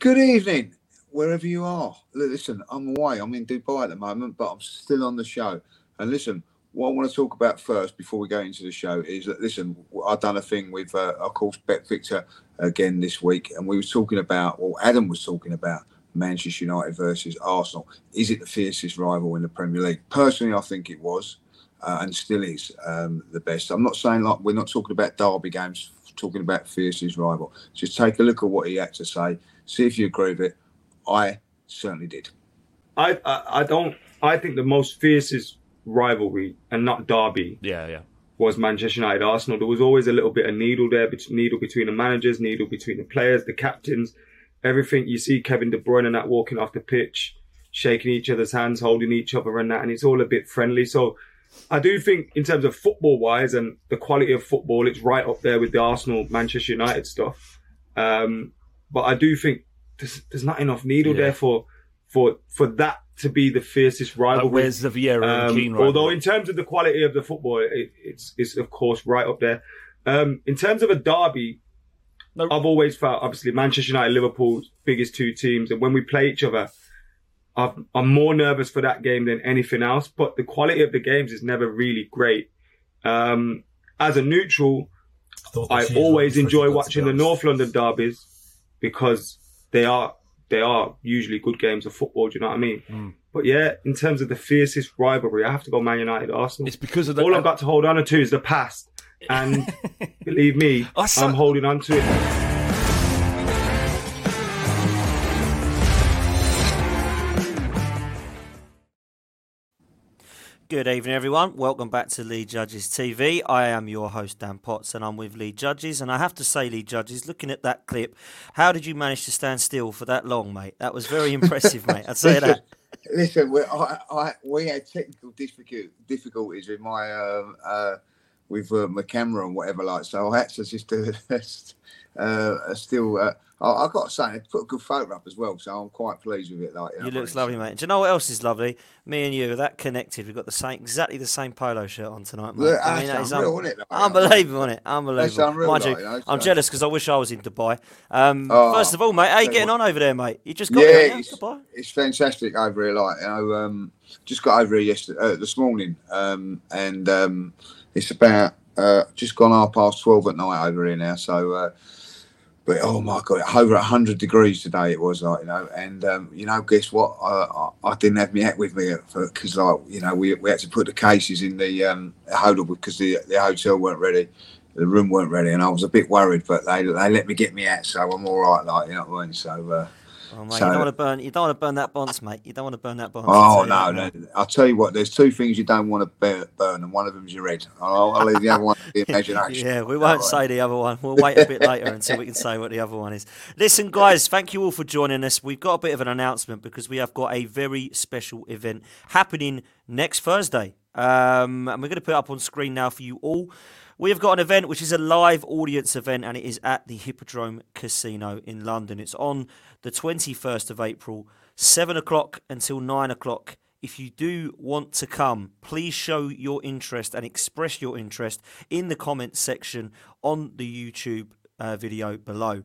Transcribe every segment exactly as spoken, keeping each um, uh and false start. Good evening, wherever you are. Listen, I'm away. I'm in Dubai at the moment, but I'm still on the show. And listen, what I want to talk about first before we go into the show is that, listen, I've done a thing with, uh, of course, Bet Victor again this week. And we were talking about, or Adam was talking about, Manchester United versus Arsenal. Is it the fiercest rival in the Premier League? Personally, I think it was uh, and still is um, the best. I'm not saying like we're not talking about derby games, talking about fiercest rival. Just take a look at what he had to say. See if you agree with it. I certainly did. I, I I don't. I think the most fiercest rivalry, and not derby, yeah, yeah, was Manchester United Arsenal. There was always a little bit of needle there, needle between the managers, needle between the players, the captains. Everything you see, Kevin De Bruyne and that walking off the pitch, shaking each other's hands, holding each other and that, and it's all a bit friendly. So I do think in terms of football-wise and the quality of football, it's right up there with the Arsenal-Manchester United stuff. Um, but I do think there's, there's not enough needle yeah. there for for for that to be the fiercest rivalry. Like where's the Vieira um, and Keane rivalry? Although in terms of the quality of the football, it, it's, it's of course right up there. Um, in terms of a derby, no. I've always felt, obviously, Manchester United, Liverpool's biggest two teams. And when we play each other, I've, I'm more nervous for that game than anything else. But the quality of the games is never really great. Um, as a neutral, I, I always enjoy watching the North London derbies because they are they are usually good games of football. Do you know what I mean? Mm. But yeah, in terms of the fiercest rivalry, I have to go Man United Arsenal. It's because of the all I've got to hold on to is the past. And believe me, oh, so- I'm holding on to it. Good evening, everyone. Welcome back to Lead Judges T V. I am your host, Dan Potts, and I'm with Lead Judges. And I have to say, Lead Judges, looking at that clip, how did you manage to stand still for that long, mate? That was very impressive, mate. I'd say that. Listen, we, I, I, we had technical difficulties with my... Um, uh, with uh, my camera and whatever, like, so I had to just do it. Uh, still, uh, I, I got to say, I put a good photo up as well, so I'm quite pleased with it. Like, you know, it looks lovely, mate. Do you know what else is lovely? Me and you are that connected. We've got the same, exactly the same polo shirt on tonight, mate. Look, I mean, that's unreal, un- isn't it? Like, unbelievable, isn't it? Unbelievable. Unreal, like, you, like, I'm jealous because I wish I was in Dubai. Um, oh, first of all, mate, how are you getting on over there, mate? You just got yeah, here, it's, Dubai. It's fantastic over here. Like, you know, um, just got over here yesterday, uh, this morning, um, and. Um, It's about uh, just gone half past twelve at night over here now. So, uh, but oh my God, over one hundred degrees today it was, like, you know. And, um, you know, guess what? I, I, I didn't have my hat with me because, like, you know, we we had to put the cases in the um, hotel because the, the hotel weren't ready, the room weren't ready. And I was a bit worried, but they they let me get my hat, so I'm all right, like, you know what I mean? So, uh, oh, mate, so, you don't want to burn. You don't want to burn that bonds, mate. You don't want to burn that bonds. Oh no, no! I'll tell you what. There's two things you don't want to burn, and one of them is your head. I'll, I'll leave the other one to the imagination. Yeah, we won't say the other one. We'll wait a bit later until we can say what the other one is. Listen, guys, thank you all for joining us. We've got a bit of an announcement because we have got a very special event happening next Thursday, um, and we're going to put it up on screen now for you all. We have got an event which is a live audience event, and it is at the Hippodrome Casino in London. It's on the twenty-first of April, seven o'clock until nine o'clock. If you do want to come, please show your interest and express your interest in the comments section on the YouTube uh, video below.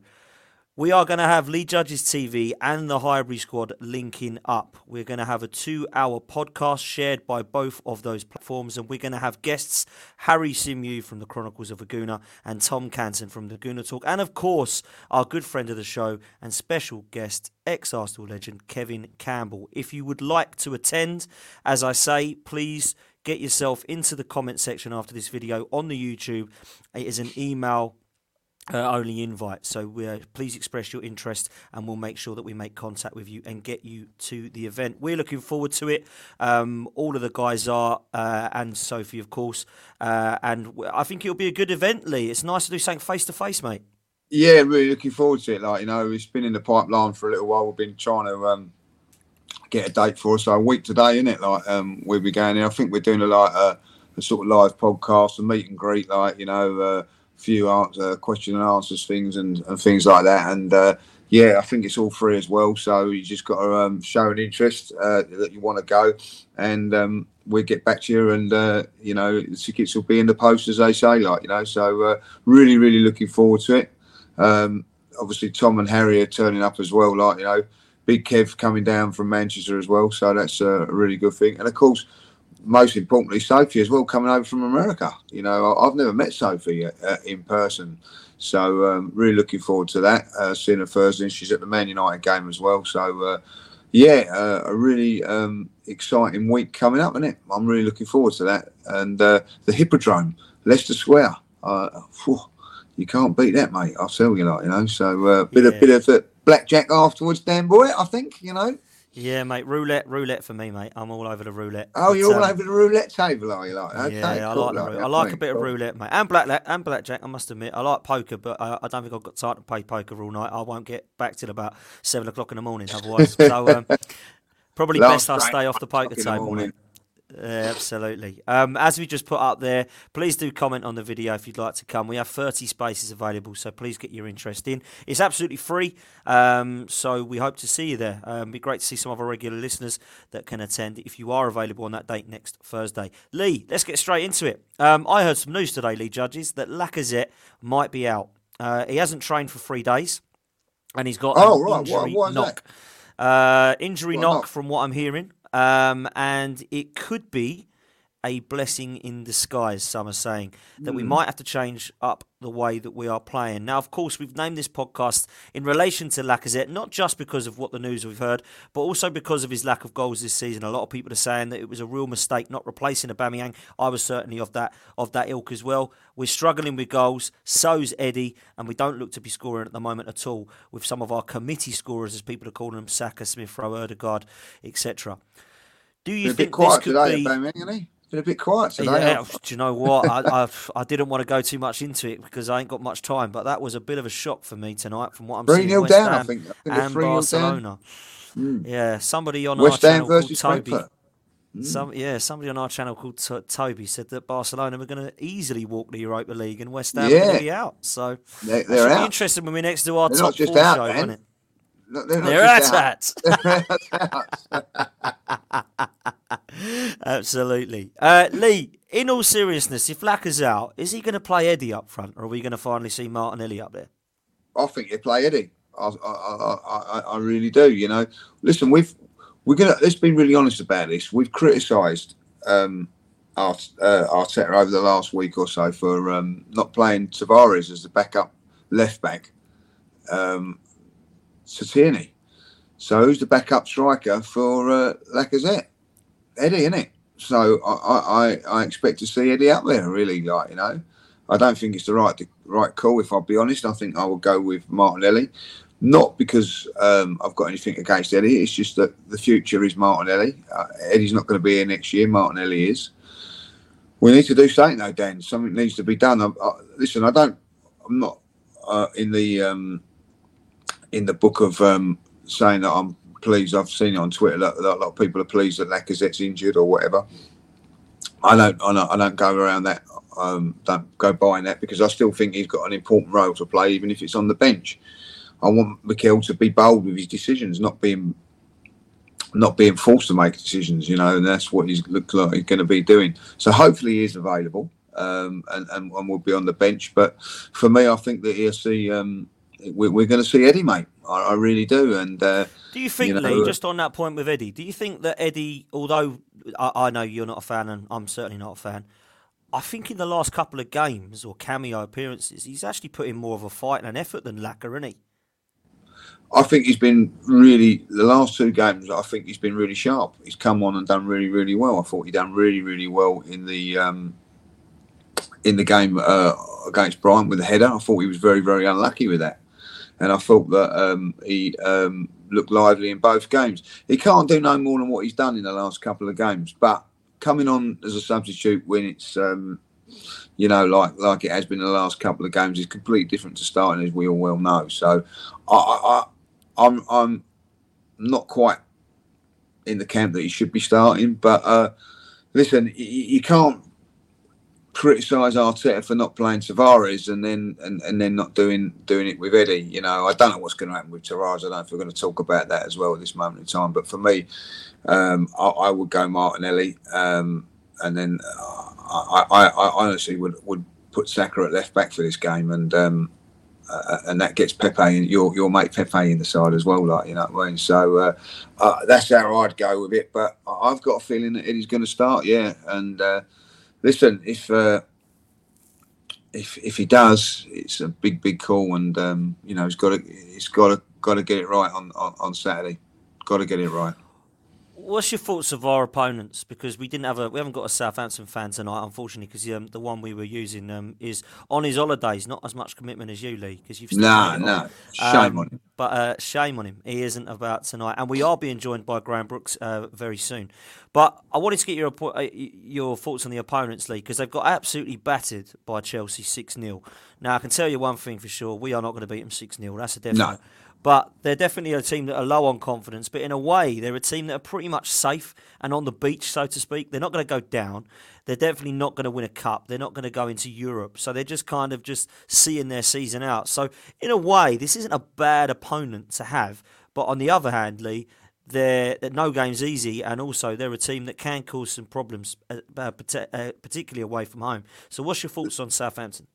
We are going to have Lead Judges T V and the Highbury Squad linking up. We're going to have a two-hour podcast shared by both of those platforms, and we're going to have guests Harry Simeon from the Chronicles of Aguna and Tom Canton from the Aguna Talk, and of course our good friend of the show and special guest, ex-Arsenal legend Kevin Campbell. If you would like to attend, as I say, please get yourself into the comment section after this video on the YouTube. It is an email Uh, only invite, so uh, please express your interest and we'll make sure that we make contact with you and get you to the event. We're looking forward to it. Um, all of the guys are, uh, and Sophie, of course, uh, and I think it'll be a good event, Lee. It's nice to do something face-to-face, mate. Yeah, really looking forward to it. Like, you know, it's been in the pipeline for a little while. We've been trying to um, get a date for us. So a week today, innit? Like, um, we'll be going there. I think we're doing a, like, uh, a sort of live podcast, a meet and greet, like, you know, uh, few answer, question and answers things and, and things like that, and uh, yeah, I think it's all free as well. So you just got to um, show an interest uh, that you want to go, and um, we'll get back to you. And uh, you know, the tickets will be in the post, as they say, like, you know. So uh, really, really looking forward to it. Um, obviously Tom and Harry are turning up as well. Like, you know, Big Kev coming down from Manchester as well. So that's a really good thing. And of course, most importantly, Sophie as well, coming over from America. You know, I've never met Sophie yet, uh, in person. So um, really looking forward to that. Uh, seeing her Thursday. She's at the Man United game as well. So, uh, yeah, uh, a really um, exciting week coming up, isn't it? I'm really looking forward to that. And uh, the Hippodrome, Leicester Square. Uh, whew, you can't beat that, mate. I'll tell you that, you know. So a uh, bit, yeah. bit of bit of blackjack afterwards, Dan boy, I think, you know. Yeah, mate, roulette, roulette for me, mate. I'm all over the roulette. Oh, but, you're all um, over the roulette table, are you? Like, okay, yeah, I cool, like, like, I like a bit cool. of roulette, mate, and black and blackjack. I must admit, I like poker, but I, I don't think I've got time to play poker all night. I won't get back till about seven o'clock in the morning, otherwise. So um, probably Last best I stay off the poker table, the mate. Yeah, absolutely. Um, as we just put up there, please do comment on the video if you'd like to come. We have thirty spaces available, so please get your interest in. It's absolutely free, um, so we hope to see you there. Um, it'd be great to see some of our regular listeners that can attend if you are available on that date next Thursday. Lee, let's get straight into it. Um, I heard some news today, Lee Judges, that Lacazette might be out. Uh, he hasn't trained for three days, and he's got oh, an right. injury what, what knock. Uh, injury what knock, knock from what I'm hearing. Um, and it could be a blessing in disguise, some are saying, that mm. we might have to change up the way that we are playing. Now, of course, we've named this podcast in relation to Lacazette, not just because of what the news we've heard, but also because of his lack of goals this season. A lot of people are saying that it was a real mistake not replacing Aubameyang. I was certainly of that of that ilk as well. We're struggling with goals, so's Eddie, and we don't look to be scoring at the moment at all with some of our committee scorers, as people are calling them, Saka, Smith Rowe, Odegaard, et cetera. Do you think this could today, be... Aubameyang, isn't he? Been a bit quiet today. Yeah, do you know what? I I've, I didn't want to go too much into it because I ain't got much time, but that was a bit of a shock for me tonight from what I'm seeing. three nil down, I think. I think and Barcelona. Mm. Yeah, somebody on West our Ham channel versus called Toby. Mm. Some, yeah, somebody on our channel called T- Toby said that Barcelona were going to easily walk the Europa League and West Ham yeah. will be out. So they're, they're out. Be interesting when we next do our they're top four out, show, man. Isn't it? No, they're they're at out. that. Absolutely. Uh, Lee, in all seriousness, if Lacazette out, is he going to play Eddie up front, or are we going to finally see Martinelli up there? I think he'll play Eddie. I, I, I, I, I really do. You know, listen, we've we're going to let's be really honest about this. We've criticised um, Art, uh, Arteta over the last week or so for um, not playing Tavares as the backup left back. Um. To Tierney. So who's the backup striker for uh, Lacazette? Eddie, isn't it? So I, I, I expect to see Eddie up there, really, like, you know. I don't think it's the right the right call, if I'll be honest. I think I will go with Martinelli. Not because um, I've got anything against Eddie. It's just that the future is Martinelli. Uh, Eddie's not going to be here next year. Martinelli is. We need to do something, though, Dan. Something needs to be done. I, I, listen, I don't... I'm not uh, in the... Um, in the book of um, saying that I'm pleased. I've seen it on Twitter that, that a lot of people are pleased that Lacazette's injured or whatever. I don't, I don't, I don't go around that. Um, don't go buying that because I still think he's got an important role to play, even if it's on the bench. I want Mikel to be bold with his decisions, not being, not being forced to make decisions. You know, and that's what he's looks like he's going to be doing. So hopefully he is available um, and, and and will be on the bench. But for me, I think that he'll see. Um, We're going to see Eddie, mate. I really do. And uh, do you think, you know, Lee, just on that point with Eddie, do you think that Eddie, although I, I know you're not a fan and I'm certainly not a fan, I think in the last couple of games or cameo appearances, he's actually put in more of a fight and an effort than Lacazette, isn't he? I think he's been really, the last two games, I think he's been really sharp. He's come on and done really, really well. I thought he done really, really well in the... Um, in the game uh, against Brighton with the header. I thought he was very, very unlucky with that. And I thought that um, he um, looked lively in both games. He can't do no more than what he's done in the last couple of games. But coming on as a substitute when it's, um, you know, like like it has been the last couple of games is completely different to starting, as we all well know. So I, I, I'm, I'm not quite in the camp that he should be starting. But uh, listen, you, you can't criticise Arteta for not playing Tavares and then and, and then not doing doing it with Eddie. You know, I don't know what's going to happen with Tavares. I don't know if we're going to talk about that as well at this moment in time. But for me, um, I, I would go Martinelli, um, and then uh, I, I, I honestly would, would put Saka at left back for this game. And um, uh, and that gets Pepe and your your mate Pepe in the side as well, like, you know what I mean? So uh, uh, that's how I'd go with it. But I've got a feeling that Eddie's going to start, yeah. And uh, listen, if uh, if if he does, it's a big big call, and um, you know he's got to he's got to got to get it right on, on, on Saturday. Got to get it right. What's your thoughts of our opponents? Because we didn't have a, we haven't got a Southampton fan tonight, unfortunately, because um, the one we were using um, is on his holidays. Not as much commitment as you, Lee, because you've still no, no, shame um, on him. But uh, shame on him, he isn't about tonight, and we are being joined by Graham Brooks uh, very soon. But I wanted to get your your thoughts on the opponents, Lee, because they've got absolutely battered by Chelsea six nil. Now I can tell you one thing for sure: we are not going to beat them six nil. That's a definite. No. But they're definitely a team that are low on confidence. But in a way, they're a team that are pretty much safe and on the beach, so to speak. They're not going to go down. They're definitely not going to win a cup. They're not going to go into Europe. So they're just kind of just seeing their season out. So in a way, this isn't a bad opponent to have. But on the other hand, Lee, they're, no game's easy. And also, they're a team that can cause some problems, uh, uh, particularly away from home. So what's your thoughts on Southampton?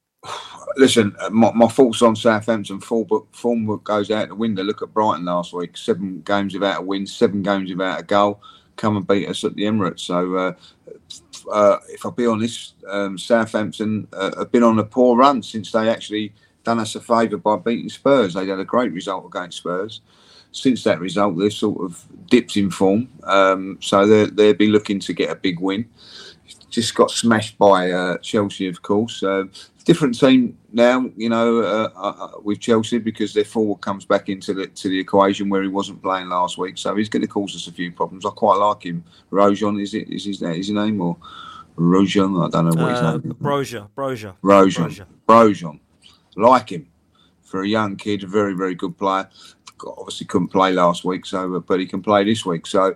Listen, my, my thoughts on Southampton, form goes out the window. Look at Brighton last week, seven games without a win, seven games without a goal. Come and beat us at the Emirates. So, uh, uh, if I'll be honest, um, Southampton uh, have been on a poor run since they actually done us a favour by beating Spurs. They had a great result against Spurs. Since that result, they've sort of dipped in form. Um, so, they'll be looking to get a big win. Just got smashed by uh, Chelsea, of course. Uh, different team now, you know, uh, uh, with Chelsea, because their forward comes back into the to the equation where he wasn't playing last week. So he's going to cause us a few problems. I quite like him. Rojon, is it? Is his, is his name? Or Rojon? I don't know what his uh, name is. Brozier. Brozier. Rojon. Rojon. Like him. For a young kid, a very, very good player. Obviously couldn't play last week, so but he can play this week. So...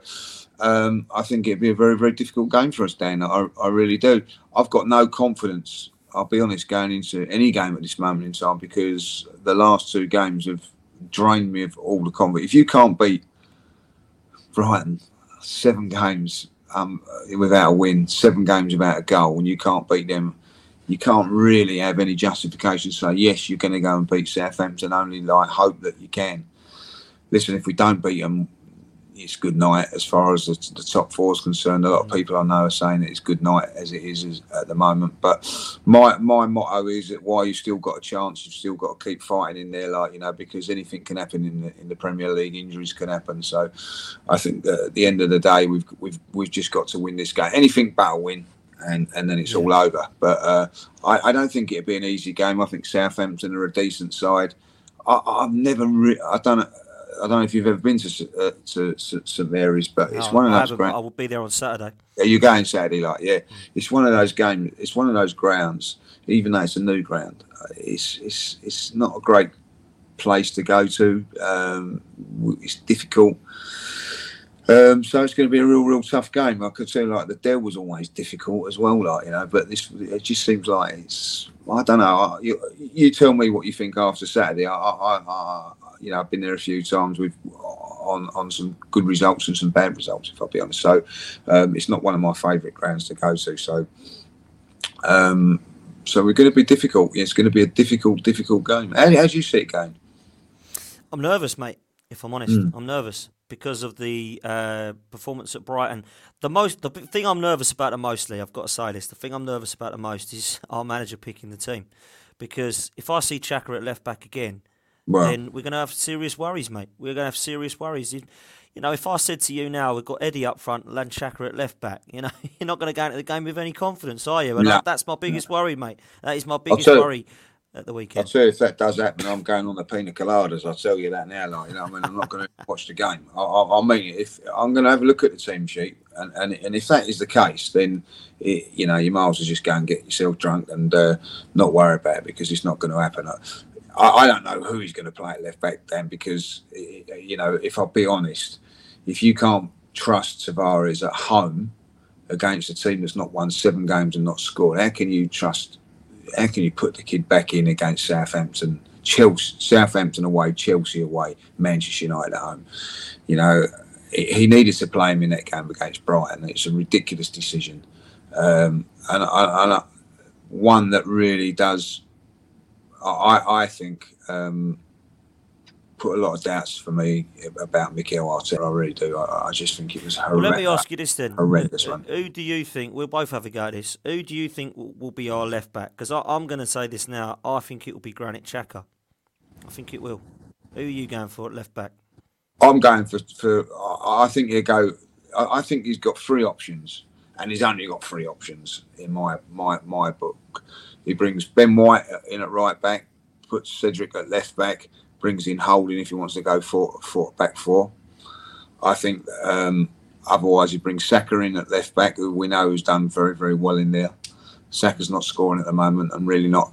Um, I think it'd be a very, very difficult game for us, Dan. I, I really do. I've got no confidence, I'll be honest, going into any game at this moment in time, because the last two games have drained me of all the confidence. If you can't beat Brighton seven games um, without a win, seven games without a goal, and you can't beat them, you can't really have any justification to say, yes, you're going to go and beat Southampton, only like hope that you can. Listen, if we don't beat them, it's good night as far as the, the top four is concerned. A lot of people I know are saying that it's good night as it is as, at the moment. But my my motto is that while you've still got a chance, you've still got to keep fighting in there, like, you know, because anything can happen in the, in the Premier League. Injuries can happen. So I think that at the end of the day, we've we've we've just got to win this game. Anything but a win, and, and then it's yeah. all over. But uh, I, I don't think it'll be an easy game. I think Southampton are a decent side. I, I've never re- I don't. I don't know if you've ever been to uh, to, to Tavares, but it's no, one of those. I, grand- I will be there on Saturday. Yeah, you're going Saturday, like yeah. It's one of those games. It's one of those grounds. Even though it's a new ground, it's it's it's not a great place to go to. Um, it's difficult. Um, so it's going to be a real, real tough game. I could say like the Dell was always difficult as well, like you know. But this it just seems like it's. I don't know. I, you, you tell me what you think after Saturday. I. I, I You know, I've been there a few times with on, on some good results and some bad results, if I'll be honest. So um, it's not one of my favourite grounds to go to. So um, so we're going to be difficult. It's going to be a difficult, difficult game. How, how do you see it going? I'm nervous, mate, if I'm honest. Mm. I'm nervous because of the uh, performance at Brighton. The most, the thing I'm nervous about the most, Lee, I've got to say this, the thing I'm nervous about the most is our manager picking the team. Because if I see Xhaka at left-back again, Wow. then we're going to have serious worries, mate. We're going to have serious worries. You know, if I said to you now, we've got Eddie up front, Lan Xhaka at left back, you know, you're not going to go into the game with any confidence, are you? And no. that's my biggest no. worry, mate. That is my biggest you, worry at the weekend. I'll tell you, if that does happen, I'm going on the pina coladas. I'll tell you that now, like, you know, I mean, I'm not going to watch the game. I, I, I mean, if I'm going to have a look at the team sheet, and, and, and if that is the case, then, it, you know, you might as well just go and get yourself drunk and uh, not worry about it, because it's not going to happen. I, I don't know who he's going to play at left back, Dan, because, you know, if I'll be honest, if you can't trust Tavares at home against a team that's not won seven games and not scored, how can you trust, how can you put the kid back in against Southampton, Chelsea, Southampton away, Chelsea away, Manchester United at home? You know, he needed to play him in that game against Brighton. It's a ridiculous decision. Um, and, and, and one that really does... I, I think um, put a lot of doubts for me about Mikel Arteta. I really do. I, I just think it was horrendous. Well, let me ask you this then. Horrendous one. Who do you think, we'll both have a go at this, who do you think will, will be our left-back? Because I'm going to say this now, I think it will be Granit Xhaka. I think it will. Who are you going for at left-back? I'm going for, for I think he'll go, I, I think he's got three options. And he's only got three options in my, my my book. He brings Ben White in at right back, puts Cedric at left back, brings in Holding if he wants to go for, for back four. I think um, otherwise he brings Saka in at left back, who we know has done very, very well in there. Saka's not scoring at the moment and really not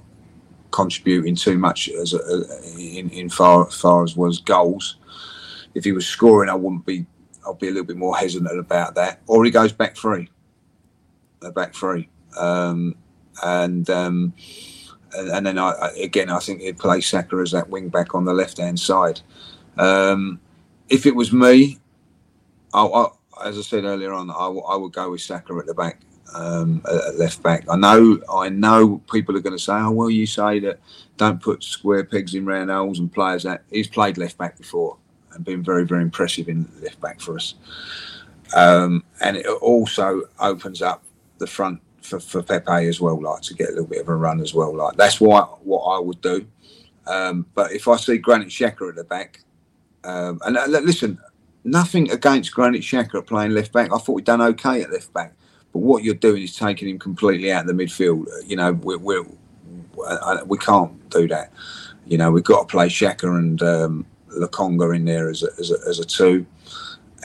contributing too much as a, in, in far, far as was goals. If he was scoring, I wouldn't be, I'd be a little bit more hesitant about that. Or he goes back three. back three um, and, um, and and then I again I think he'd play Saka as that wing back on the left hand side. Um, if it was me, I, I, as I said earlier on, I, w- I would go with Saka at the back, um, at left back. I know I know people are going to say, oh well, you say that don't put square pegs in round holes and players that he's played left back before and been very very impressive in left back for us, um, and it also opens up the front for, for Pepe as well, like to get a little bit of a run as well, like that's why what I would do. Um, but if I see Granit Xhaka at the back, um, and uh, listen, nothing against Granit Xhaka at playing left back. I thought we'd done okay at left back, but what you're doing is taking him completely out of the midfield. You know, we we we can't do that. You know, we've got to play Xhaka and um, Lokonga in there as a, as a, as a two,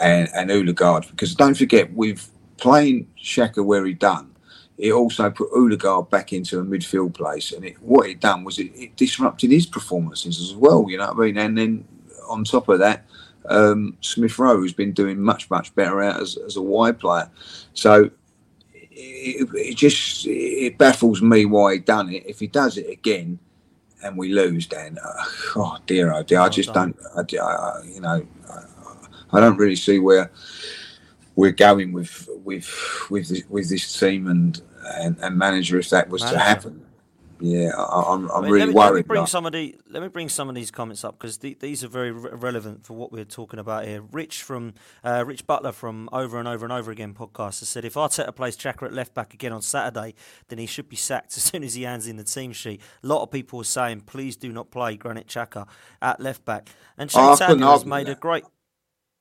and and Odegaard, because don't forget we've. Playing Xhaka where he done, it also put Odegaard back into a midfield place, and it, what it done was it, it disrupted his performances as well. You know what I mean? And then on top of that, um, Smith Rowe has been doing much much better out as, as a wide player. So it, it just it baffles me why he done it. If he does it again and we lose, then oh dear, oh dear, I just don't. I, I, you know, I, I don't really see where. We're going with with with this, with this team and, and, and manager if that was manager. to happen. Yeah, I, I'm I'm I mean, really let me, worried. Let me bring some of the, let me bring some of these comments up because the, these are very re- relevant for what we're talking about here. Rich from uh, Rich Butler from Over and Over and Over Again podcast has said if Arteta plays Xhaka at left back again on Saturday, then he should be sacked as soon as he hands in the team sheet. A lot of people are saying please do not play Granit Xhaka at left back. And Shane Tanner has made a great.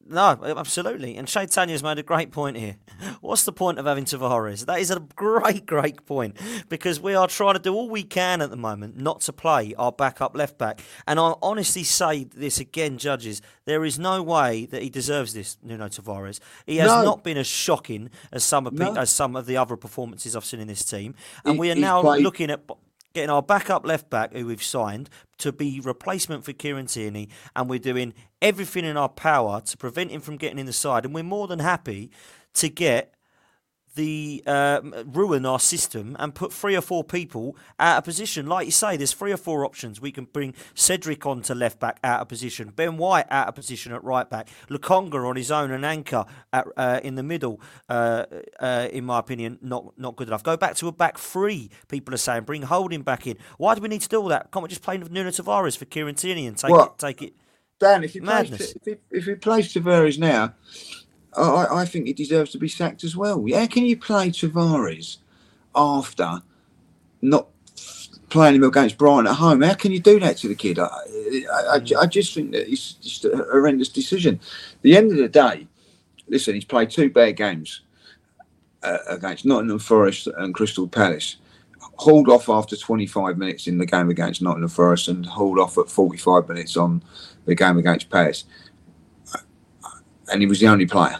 No, absolutely. And Shade Tanya's made a great point here. What's the point of having Tavares? That is a great, great point because we are trying to do all we can at the moment not to play our backup left back. And I'll honestly say this again, judges, there is no way that he deserves this, Nuno Tavares. He has no. not been as shocking as some of no. as some of the other performances I've seen in this team. And he, we are now played. looking at getting our backup left back who we've signed to be replacement for Kieran Tierney, and we're doing everything in our power to prevent him from getting in the side, and we're more than happy to get the uh, ruin our system and put three or four people out of position. Like you say, there's three or four options. We can bring Cedric on to left back out of position, Ben White out of position at right back, Lokonga on his own and Anchor at, uh, in the middle. Uh, uh, in my opinion, not not good enough. Go back to a back three. People are saying bring Holding back in. Why do we need to do all that? Can't we just play Nuno Tavares for Kieran Tierney and take well, it? Take it. Dan, if he plays, if he, if he plays Tavares now. I, I think he deserves to be sacked as well. How can you play Tavares after not playing him against Brighton at home? How can you do that to the kid? I, I, I, I just think that it's just a horrendous decision. At the end of the day, listen, he's played two bad games uh, against Nottingham Forest and Crystal Palace. Hauled off after twenty-five minutes in the game against Nottingham Forest and hauled off at forty-five minutes on the game against Palace. And he was the only player.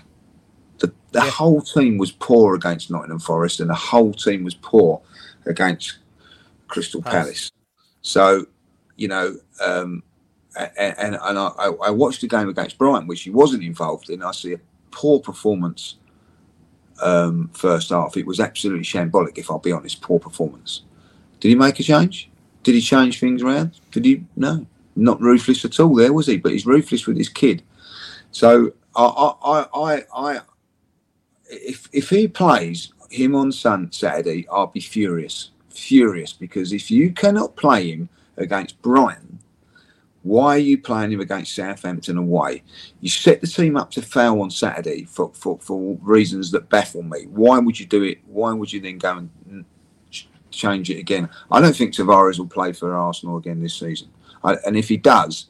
The, the yeah. whole team was poor against Nottingham Forest, and the whole team was poor against Crystal Palace. Palace. So, you know, um, and, and, and I, I watched the game against Brighton, which he wasn't involved in. I see a poor performance um, first half. It was absolutely shambolic, if I'll be honest, poor performance. Did he make a change? Did he change things around? Did he? No. Not ruthless at all there, was he? But he's ruthless with his kid. So, I, I, I, I, if if he plays him on Sun Saturday, I'll be furious, furious because if you cannot play him against Brighton, why are you playing him against Southampton away? You set the team up to fail on Saturday for, for, for reasons that baffle me. Why would you do it? Why would you then go and ch- change it again? I don't think Tavares will play for Arsenal again this season. I, and if he does,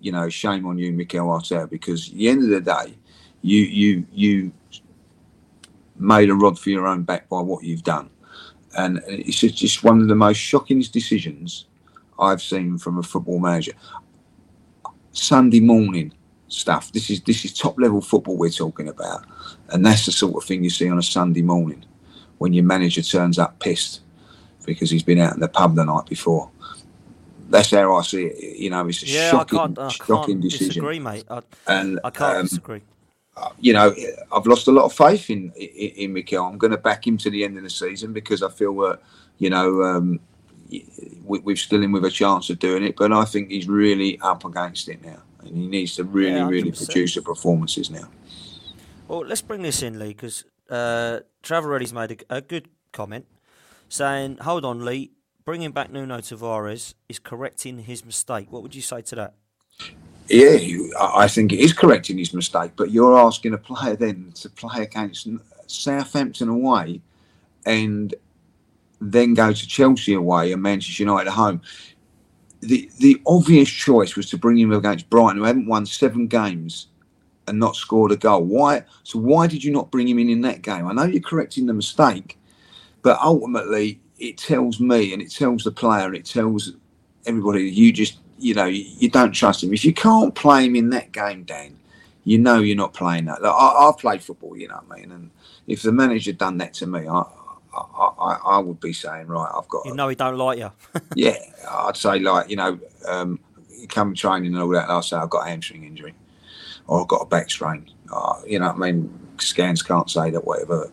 you know, shame on you, Mikel Arteta, because at the end of the day, you you you made a rod for your own back by what you've done. And it's just one of the most shocking decisions I've seen from a football manager. Sunday morning stuff. This is this is top level football we're talking about, and that's the sort of thing you see on a Sunday morning when your manager turns up pissed because he's been out in the pub the night before. That's how I see it. You know, it's a yeah, shocking, I can't, I shocking can't decision. Disagree, mate. I, and I can't um, disagree. You know, I've lost a lot of faith in, in in Mikel. I'm going to back him to the end of the season because I feel that uh, you know. Um, we're still in with a chance of doing it, but I think he's really up against it now, and he needs to really, yeah, really produce the performances now. Well, let's bring this in, Lee, because uh, Traveretti's made a, a good comment saying, hold on, Lee, bringing back Nuno Tavares is correcting his mistake. What would you say to that? Yeah, you, I think it is correcting his mistake, but you're asking a player then to play against Southampton away and then go to Chelsea away and Manchester United at home. The the obvious choice was to bring him against Brighton, who hadn't won seven games and not scored a goal. Why? So why did you not bring him in in that game? I know you're correcting the mistake, but ultimately it tells me and it tells the player and it tells everybody that you just, you know, you, you don't trust him. If you can't play him in that game, Dan, you know you're not playing that. Like, I, I've played football, you know what I mean? And if the manager done that to me, I... I, I, I would be saying, right, I've got... You know he don't like you. Yeah, I'd say, like, you know, um, come training and all that, I'll say I've got a hamstring injury or I've got a back strain. Uh, you know what I mean? Scans can't say that, whatever.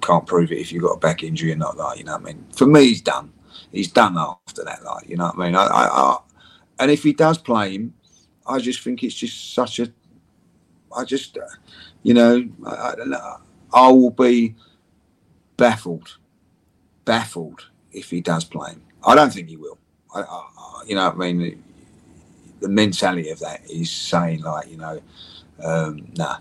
Can't prove it if you've got a back injury or not, like, you know what I mean? For me, he's done. He's done after that, like, you know what I mean? I, I, I, and if he does play him, I just think it's just such a... I just, uh, you know, I, I don't know. I will be... Baffled, baffled if he does play him. I don't think he will. I, I, you know what I mean? The mentality of that is saying, like, you know, um, nah.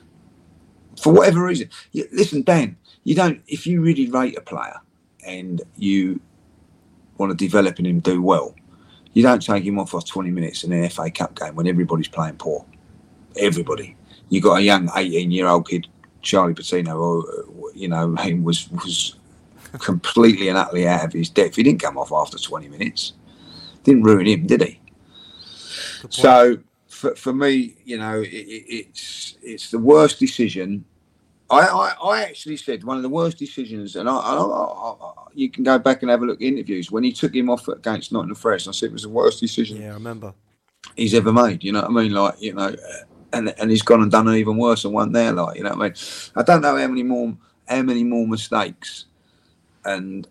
For whatever reason. You, listen, Dan, you don't, if you really rate a player and you want to develop and him do well, you don't take him off for twenty minutes in an F A Cup game when everybody's playing poor. Everybody. You got a young eighteen-year-old kid, Charlie Patino, or you know, he was was completely and utterly out of his depth. He didn't come off after twenty minutes. Didn't ruin him, did he? So for for me, you know, it, it's it's the worst decision. I, I, I actually said one of the worst decisions, and I, I, I, I you can go back and have a look at interviews when he took him off against Nottingham Forest. I said it was the worst decision. Yeah, I remember. He's ever made. You know what I mean? Like, you know, and and he's gone and done an even worse than one there. Like, you know what I mean? I don't know how many more. How many more mistakes and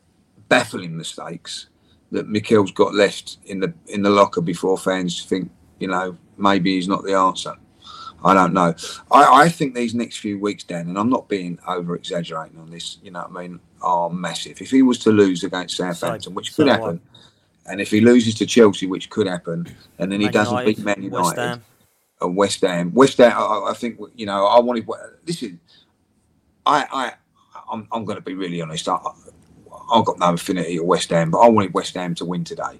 baffling mistakes that Mikel's got left in the in the locker before fans think, you know, maybe he's not the answer. I don't know. I, I think these next few weeks, Dan, and I'm not being over-exaggerating on this, you know what I mean, are massive. If he was to lose against Southampton, so, which could so happen, what? And if he loses to Chelsea, which could happen, and then he Man doesn't United, beat Man United West Ham. and West Ham. West Ham, I, I think, you know, I wanted... This is... I... I I'm, I'm going to be really honest. I, I've got no affinity to West Ham, but I wanted West Ham to win today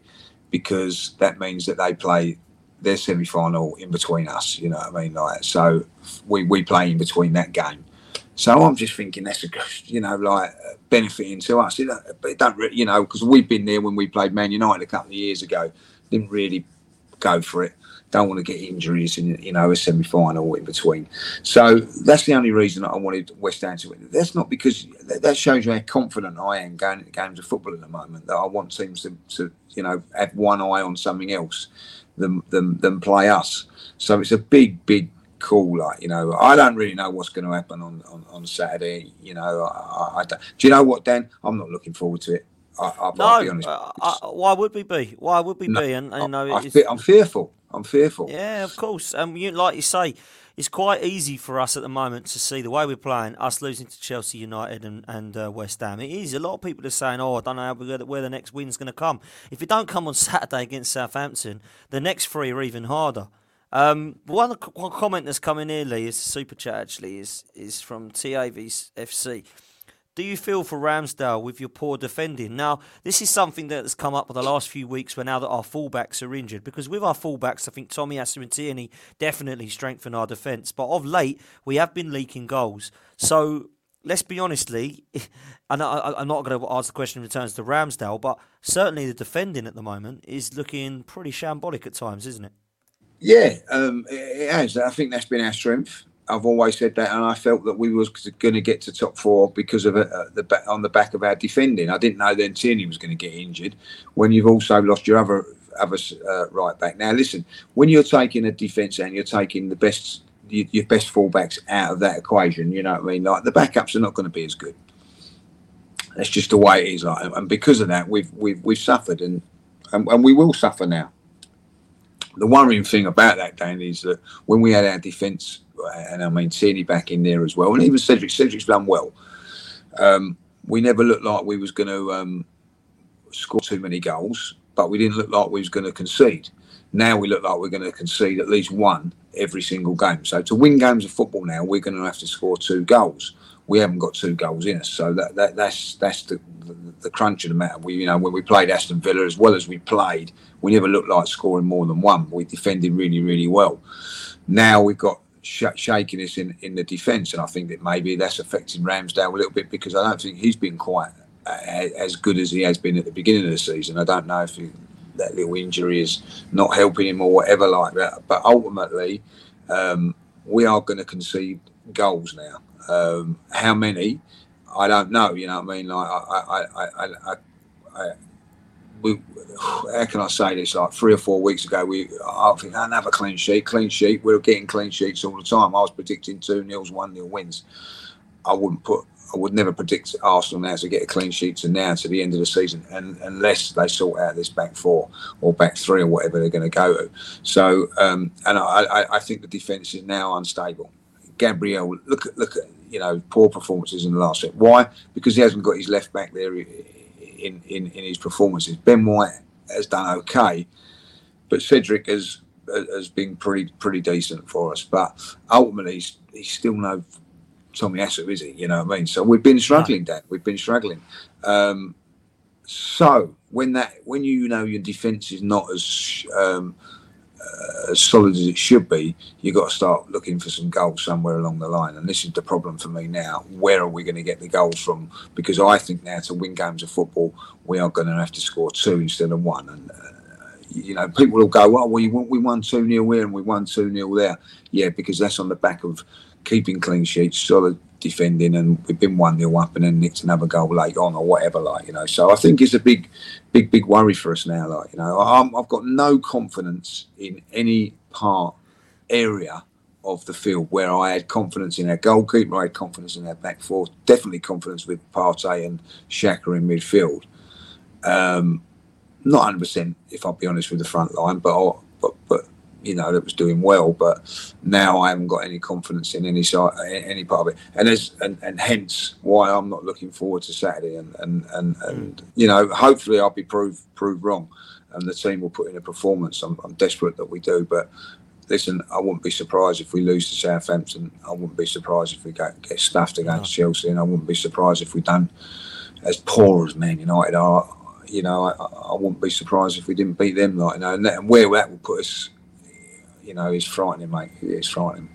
because that means that they play their semi-final in between us. You know what I mean? Like, so we, we play in between that game. So I'm just thinking that's a, you know, like benefiting to us. It don't, it don't you know, because we've been there when we played Man United a couple of years ago. Didn't really go for it. Don't want to get injuries in, you know, a semi-final in between. So that's the only reason that I wanted West Ham to win. That's not because that shows you how confident I am going into games of football at the moment. That I want teams to, to you know, have one eye on something else than, than than play us. So it's a big, big call. Like, you know, I don't really know what's going to happen on, on, on Saturday. You know, I, I don't. Do you know what, Dan? I'm not looking forward to it. I, I, no, I'll be honest. I, I, why would we be? Why would we no, be? And, and I, no, I fe- I'm fearful. I'm fearful. Yeah, of course. And um, you, like you say, it's quite easy for us at the moment to see the way we're playing, us losing to Chelsea, United and, and uh, West Ham. It is. A lot of people are saying, oh, I don't know how we're gonna, where the next win's going to come. If it don't come on Saturday against Southampton, the next three are even harder. Um, one, one comment that's come in here, Lee, is a super chat actually, is, is from T A V F C. Do you feel for Ramsdale with your poor defending? Now, this is something that has come up for the last few weeks where now that our fullbacks are injured. Because with our fullbacks, I think Tomiyasu and Tierney definitely strengthen our defence. But of late, we have been leaking goals. So, let's be honest, Lee, and I, I'm not going to ask the question in returns to Ramsdale, but certainly the defending at the moment is looking pretty shambolic at times, isn't it? Yeah, um, it has. I think that's been our strength. I've always said that, and I felt that we was going to get to top four because of uh, the back, on the back of our defending. I didn't know then Tierney was going to get injured when you've also lost your other other uh, right back. Now, listen, when you're taking a defence and you're taking the best your, your best fullbacks out of that equation, you know what I mean? Like the backups are not going to be as good. That's just the way it is, like, and because of that, we've we've we've suffered, and and, and we will suffer now. The worrying thing about that, Dan, is that when we had our defence, and I mean Tierney back in there as well, and even Cedric, Cedric's done well. Um, we never looked like we was going to um, score too many goals, but we didn't look like we was going to concede. Now we look like we're going to concede at least one every single game. So to win games of football now, we're going to have to score two goals. We haven't got two goals in us, so that, that that's that's the, the the crunch of the matter. We, you know, when we played Aston Villa, as well as we played, we never looked like scoring more than one. We defended really, really well. Now we've got sh- shakiness in, in the defence, and I think that maybe that's affecting Ramsdale a little bit because I don't think he's been quite a, as good as he has been at the beginning of the season. I don't know if he, that little injury is not helping him or whatever like that. But ultimately, um, we are going to concede goals now. Um, how many? I don't know. You know what I mean? Like, I, I, I, I, I we, how can I say this? Like three or four weeks ago, we, I think another clean sheet, clean sheet. We're getting clean sheets all the time. I was predicting two nils, one nil wins. I wouldn't put, I would never predict Arsenal now to get a clean sheet to now to the end of the season, and, unless they sort out this back four or back three or whatever they're going to go to. So, um, and I, I think the defence is now unstable. Gabriel, look at look at you know poor performances in the last set. Why? Because he hasn't got his left back there in, in, in his performances. Ben White has done okay, but Cedric has has been pretty pretty decent for us. But ultimately, he's, he's still no Tomiyasu, is he? You know what I mean? So we've been struggling, Dan. We've been struggling. Um, so when that when you know your defence is not as um, Uh, as solid as it should be, you've got to start looking for some goals somewhere along the line. And this is the problem for me now. Where are we going to get the goals from? Because I think now to win games of football, we are going to have to score two instead of one. And, uh, you know, people will go, well, we won, we won two nil here and we won two nil there. Yeah, because that's on the back of keeping clean sheets, solid defending, and we've been one nil up and then nicked another goal late on or whatever, like, you know. So I think it's a big, big, big worry for us now, like, you know. I'm, I've got no confidence in any part, area of the field where I had confidence in our goalkeeper, I had confidence in our back four, definitely confidence with Partey and Xhaka in midfield. Um, not one hundred percent, if I'll be honest, with the front line, but I'll, but, but, you know, that was doing well, but now I haven't got any confidence in any side, any part of it. And there's, and, and hence why I'm not looking forward to Saturday. And, and, and, and mm. you know, hopefully I'll be proved proved wrong and the team will put in a performance. I'm, I'm desperate that we do, but listen, I wouldn't be surprised if we lose to Southampton. I wouldn't be surprised if we get, get stuffed against no. Chelsea, and I wouldn't be surprised if we don't, as poor as Man United are, you know, I, I wouldn't be surprised if we didn't beat them. Like, you know, and, that, and where that will put us, you know, it's frightening, mate. It's frightening.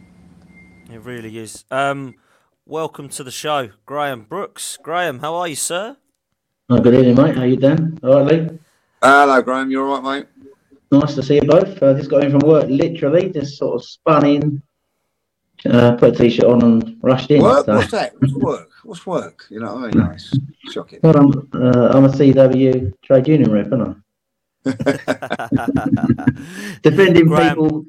It really is. Um, welcome to the show, Graham Brooks. Graham, how are you, sir? Oh, good evening, mate. How you doing? All right, Lee? Uh, hello, Graham. You all right, mate? Nice to see you both. I uh, just got in from work, literally. Just sort of spun in, uh, put a T-shirt on and rushed in. Work? So. What's that? What's work? What's work? You know, very nice. Shocking. Well, I'm, uh, I'm a C W trade union rep, aren't I? Defending Graham. people,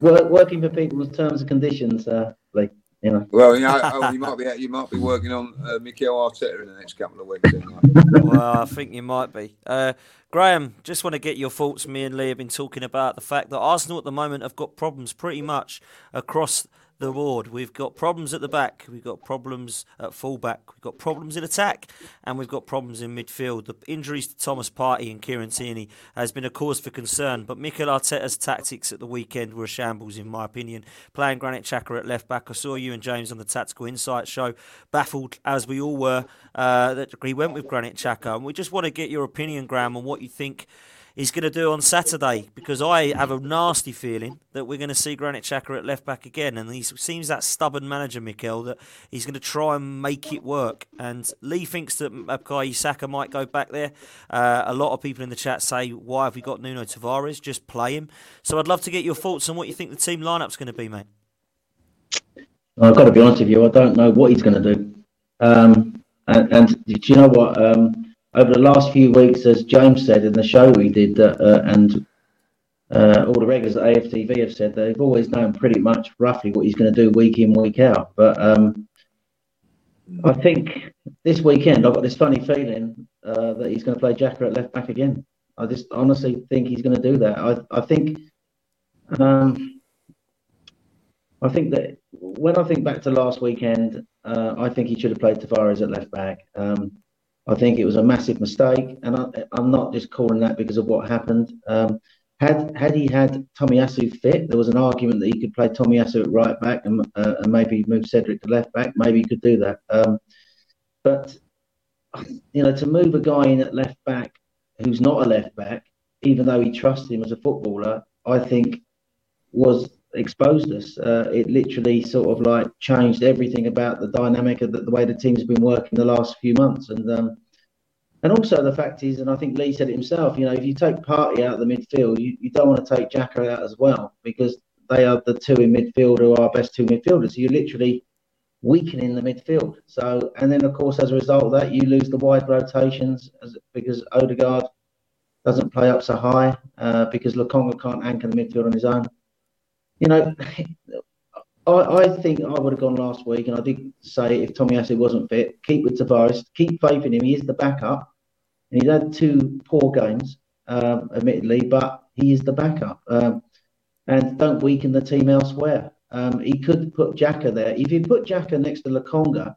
work, working for people's terms and conditions. Uh, like you know. Well, you know, oh, you might be you might be working on uh, Mikel Arteta in the next couple of weeks. Well, I think you might be. Uh, Graham, just want to get your thoughts. Me and Lee have been talking about the fact that Arsenal at the moment have got problems pretty much across the board. We've got problems at the back, we've got problems at full-back, we've got problems in attack, and we've got problems in midfield. The injuries to Thomas Partey and Kieran Tierney has been a cause for concern, but Mikel Arteta's tactics at the weekend were a shambles, in my opinion. Playing Granit Xhaka at left-back, I saw you and James on the Tactical Insight show, baffled as we all were, uh, that he went with Granit Xhaka. And we just want to get your opinion, Graham, on what you think he's going to do on Saturday, because I have a nasty feeling that we're going to see Granit Xhaka at left-back again. And he seems that stubborn manager, Mikel, that he's going to try and make it work. And Lee thinks that Bukayo Saka might go back there. Uh, a lot of people in the chat say, why have we got Nuno Tavares? Just play him. So I'd love to get your thoughts on what you think the team lineup's going to be, mate. I've got to be honest with you, I don't know what he's going to do. Um, and, and do you know what? Um, Over the last few weeks, as James said in the show we did, uh, uh, and uh, all the regulars at A F T V have said, they've always known pretty much roughly what he's going to do week in, week out. But um, I think this weekend I've got this funny feeling uh, that he's going to play Xhaka at left back again. I just honestly think he's going to do that. I, I think, um, I think that when I think back to last weekend, uh, I think he should have played Tavares at left back. Um, I think it was a massive mistake, and I, I'm not just calling that because of what happened. Um, had had he had Tomiyasu fit, there was an argument that he could play Tomiyasu at right back and, uh, and maybe move Cedric to left back. Maybe he could do that. Um, but, you know, to move a guy in at left back who's not a left back, even though he trusted him as a footballer, I think was exposed us. Uh, it literally sort of like changed everything about the dynamic of the, the way the team's been working the last few months. And um, and also the fact is, and I think Lee said it himself, you know, if you take Partey out of the midfield, you, you don't want to take Xhaka out as well, because they are the two in midfield who are our best two midfielders. So you're literally weakening the midfield. So, and then, of course, as a result of that, you lose the wide rotations as, because Odegaard doesn't play up so high uh, because Lukonga can't anchor the midfield on his own. You know, I, I think I would have gone last week, and I did say if Tomiyasu wasn't fit, keep with Tavares, keep faith in him. He is the backup, and he's had two poor games, um, admittedly, but he is the backup. Um, and don't weaken the team elsewhere. Um, he could put Xhaka there. If you put Xhaka next to Lukonga,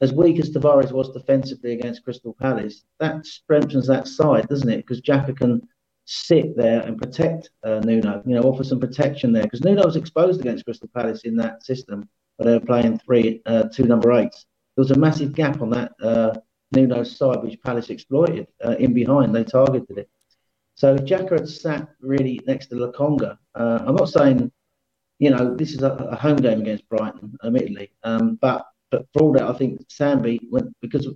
as weak as Tavares was defensively against Crystal Palace, that strengthens that side, doesn't it? Because Xhaka can sit there and protect uh, Nuno, you know, offer some protection there, because Nuno was exposed against Crystal Palace in that system, but they were playing three, uh, two number eights. There was a massive gap on that uh, Nuno's side, which Palace exploited uh, in behind. They targeted it. So if Xhaka had sat really next to Lukonga, uh, I'm not saying, you know, this is a, a home game against Brighton, admittedly, um, but, but for all that, I think Sambi, went, because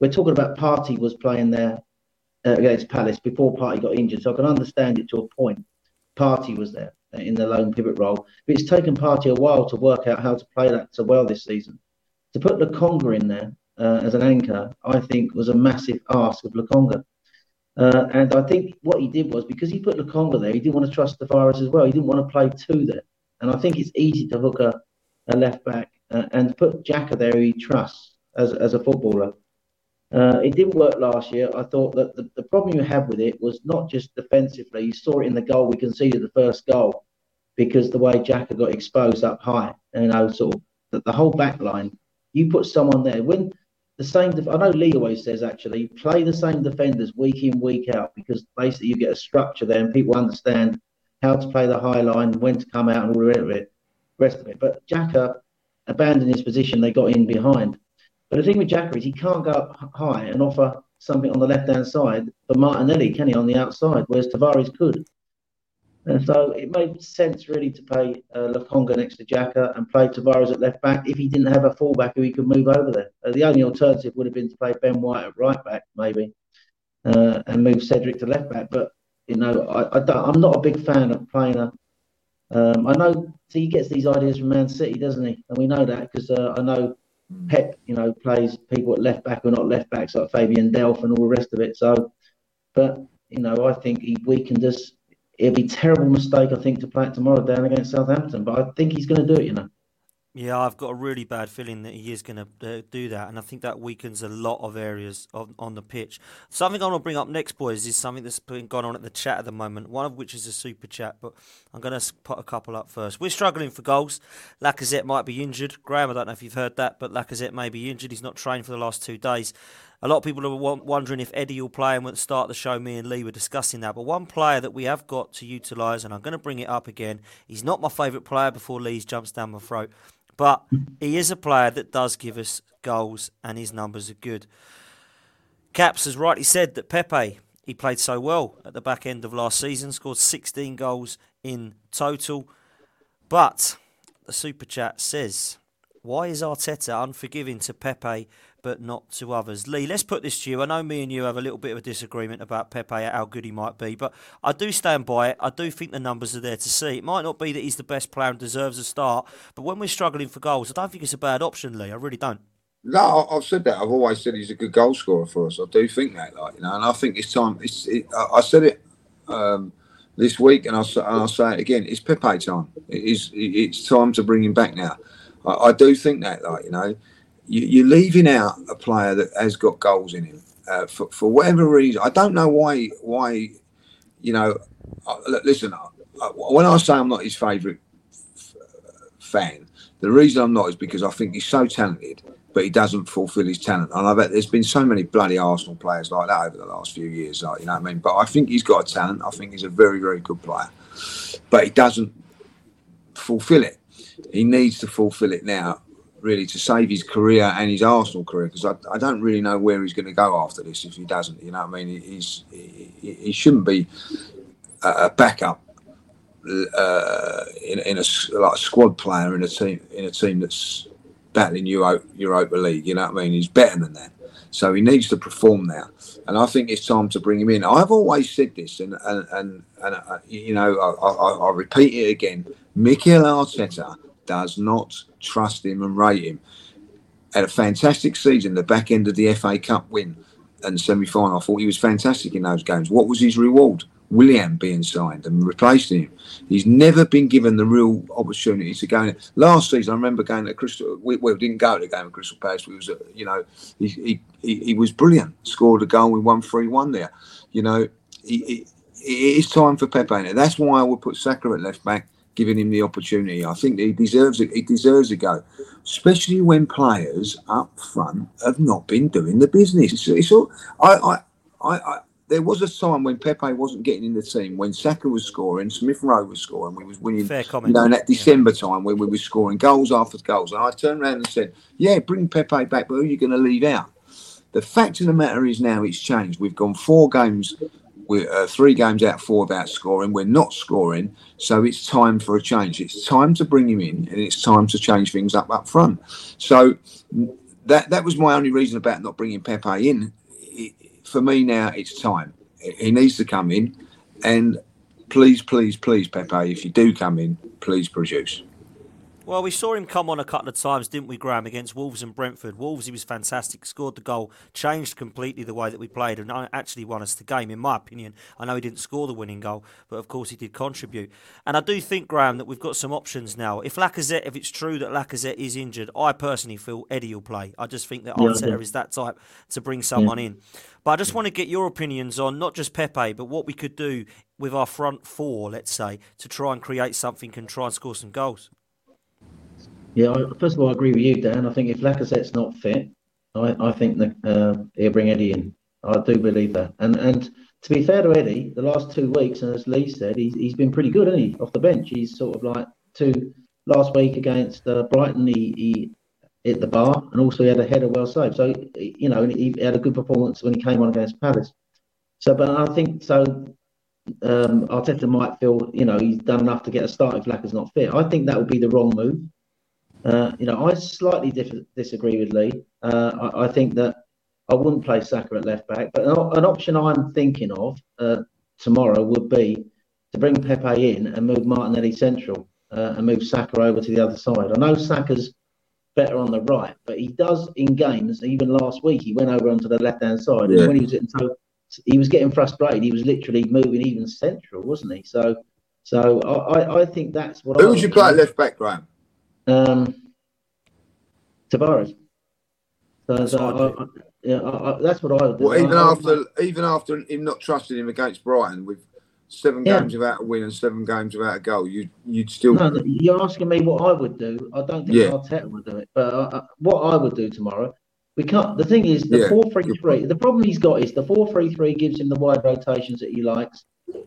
we're talking about Partey was playing there Uh, against Palace before Partey got injured, so I can understand it to a point. Partey was there in the lone pivot role, but it's taken Partey a while to work out how to play that so well this season. To put Lukonga in there uh, as an anchor, I think was a massive ask of Lukonga. Uh, and I think what he did was, because he put Lukonga there, he didn't want to trust Tavares as well. He didn't want to play two there. And I think it's easy to hook a, a left back uh, and put Xhaka there who he trusts as, as a footballer. Uh, it didn't work last year. I thought that the, the problem you had with it was not just defensively. You saw it in the goal. We conceded the first goal because the way Xhaka got exposed up high, you know, sort of the, the whole back line. You put someone there. When the same, def- I know Lee always says actually, play the same defenders week in, week out, because basically you get a structure there and people understand how to play the high line, when to come out, and all the rest of it. But Xhaka abandoned his position. They got in behind. But the thing with Xhaka is he can't go up high and offer something on the left-hand side for Martinelli, can he, on the outside, whereas Tavares could. And so it made sense, really, to play uh, Lukonga next to Xhaka and play Tavares at left-back if he didn't have a full-back who he could move over there. Uh, the only alternative would have been to play Ben White at right-back, maybe, uh, and move Cedric to left-back. But, you know, I, I don't, I'm not a big fan of playing a... Um, I know he gets these ideas from Man City, doesn't he? And we know that because uh, I know... Pep, you know, plays people at left back or not left backs like Fabian Delph and all the rest of it. So, but, you know, I think he weakened us. It'd be a terrible mistake, I think, to play it tomorrow down against Southampton. But I think he's going to do it, you know. Yeah, I've got a really bad feeling that he is going to uh, do that, and I think that weakens a lot of areas of, on the pitch. Something I want to bring up next, boys, is something that's been going on at the chat at the moment, one of which is a super chat, but I'm going to put a couple up first. We're struggling for goals. Lacazette might be injured. Graham, I don't know if you've heard that, but Lacazette may be injured. He's not trained for the last two days. A lot of people are wondering if Eddie will play, and at the start of the show, me and Lee were discussing that. But one player that we have got to utilise, and I'm going to bring it up again, he's not my favourite player before Lee's jumps down my throat, but he is a player that does give us goals, and his numbers are good. Caps has rightly said that Pepe, he played so well at the back end of last season, scored sixteen goals in total. But the Super Chat says, why is Arteta unforgiving to Pepe but not to others? Lee, let's put this to you. I know me and you have a little bit of a disagreement about Pepe, how good he might be, but I do stand by it. I do think the numbers are there to see. It might not be that he's the best player and deserves a start, but when we're struggling for goals, I don't think it's a bad option, Lee. I really don't. No, I've said that. I've always said he's a good goal scorer for us. I do think that, like, you know, and I think it's time. It's, it, I said it um, this week, and I'll, and I'll say it again. It's Pepe time. It is, it's time to bring him back now. I, I do think that, like, you know, you're leaving out a player that has got goals in him uh, for for whatever reason. I don't know why. Why, you know? I, listen, I, I, when I say I'm not his favourite f- fan, the reason I'm not is because I think he's so talented, but he doesn't fulfil his talent. And I bet there's been so many bloody Arsenal players like that over the last few years. Like, you know what I mean? But I think he's got a talent. I think he's a very, very good player, but he doesn't fulfil it. He needs to fulfil it now, really, to save his career and his Arsenal career, because I, I don't really know where he's going to go after this if he doesn't. You know what I mean? He's, he, he shouldn't be a backup uh, in, in a like a squad player in a team in a team that's battling Euro, Europa League. You know what I mean? He's better than that. So he needs to perform now, and I think it's time to bring him in. I've always said this, and and and, and uh, you know, I, I, I repeat it again. Mikel Arteta does not trust him and rate him. Had a fantastic season, the back end of the F A Cup win and semi-final. I thought he was fantastic in those games. What was his reward? Willian being signed and replacing him. He's never been given the real opportunity to go in. Last season, I remember going to Crystal. We, well, didn't go to the game at Crystal Palace. We was, uh, you know, he, he he he was brilliant. Scored a goal with one three one there. You know, it is time for Pepe. And that's why I would put Saka at left back, giving him the opportunity. I think he deserves it. He deserves a go, especially when players up front have not been doing the business. It's, it's all. I, I, I, I, there was a time when Pepe wasn't getting in the team, when Saka was scoring, Smith Rowe was scoring, we was winning. Fair comment. You know, in that December yeah. time when we were scoring goals after goals, and I turned around and said, "Yeah, bring Pepe back, but who are you going to leave out?" The fact of the matter is now it's changed. We've gone four games. We're uh, three games out, four without scoring. We're not scoring, so it's time for a change. It's time to bring him in, and it's time to change things up up front. So that that was my only reason about not bringing Pepe in. It, for me now, it's time. He needs to come in, and please, please, please, Pepe, if you do come in, please produce. Well, we saw him come on a couple of times, didn't we, Graham, against Wolves and Brentford. Wolves, he was fantastic, scored the goal, changed completely the way that we played, and actually won us the game, in my opinion. I know he didn't score the winning goal, but of course he did contribute. And I do think, Graham, that we've got some options now. If Lacazette, if it's true that Lacazette is injured, I personally feel Eddie will play. I just think that yeah, Arteta yeah. is that type to bring someone yeah. in. But I just want to get your opinions on not just Pepe, but what we could do with our front four, let's say, to try and create something and try and score some goals. Yeah, first of all, I agree with you, Dan. I think if Lacazette's not fit, I, I think the, uh, he'll bring Eddie in. I do believe that. And and to be fair to Eddie, the last two weeks, and as Lee said, he's he's been pretty good, hasn't he? Off the bench, he's sort of like two last week against uh, Brighton, he, he hit the bar, and also he had a header well saved. So you know, he had a good performance when he came on against Palace. So, but I think so. Um, Arteta might feel you know he's done enough to get a start if Lacaz's not fit. I think that would be the wrong move. Uh, you know, I slightly diff- disagree with Lee. Uh, I, I think that I wouldn't play Saka at left back, but an, an option I'm thinking of uh, tomorrow would be to bring Pepe in and move Martinelli central uh, and move Saka over to the other side. I know Saka's better on the right, but he does in games. Even last week, he went over onto the left-hand side, yeah. and when he was in, so he was getting frustrated. He was literally moving even central, wasn't he? So, so I, I think that's what. Who I would you play at left back, Graham? Um, Tavares. So, so I, I, yeah, I, I, that's what I. Well, even I, after I, even after him not trusting him against Brighton with seven yeah. games without a win and seven games without a goal, you you'd still. No, you're asking me what I would do. I don't think yeah. Arteta would do it, but I, I, what I would do tomorrow. We can't. The thing is, the yeah. four three three. The problem he's got is the four three three gives him the wide rotations that he likes,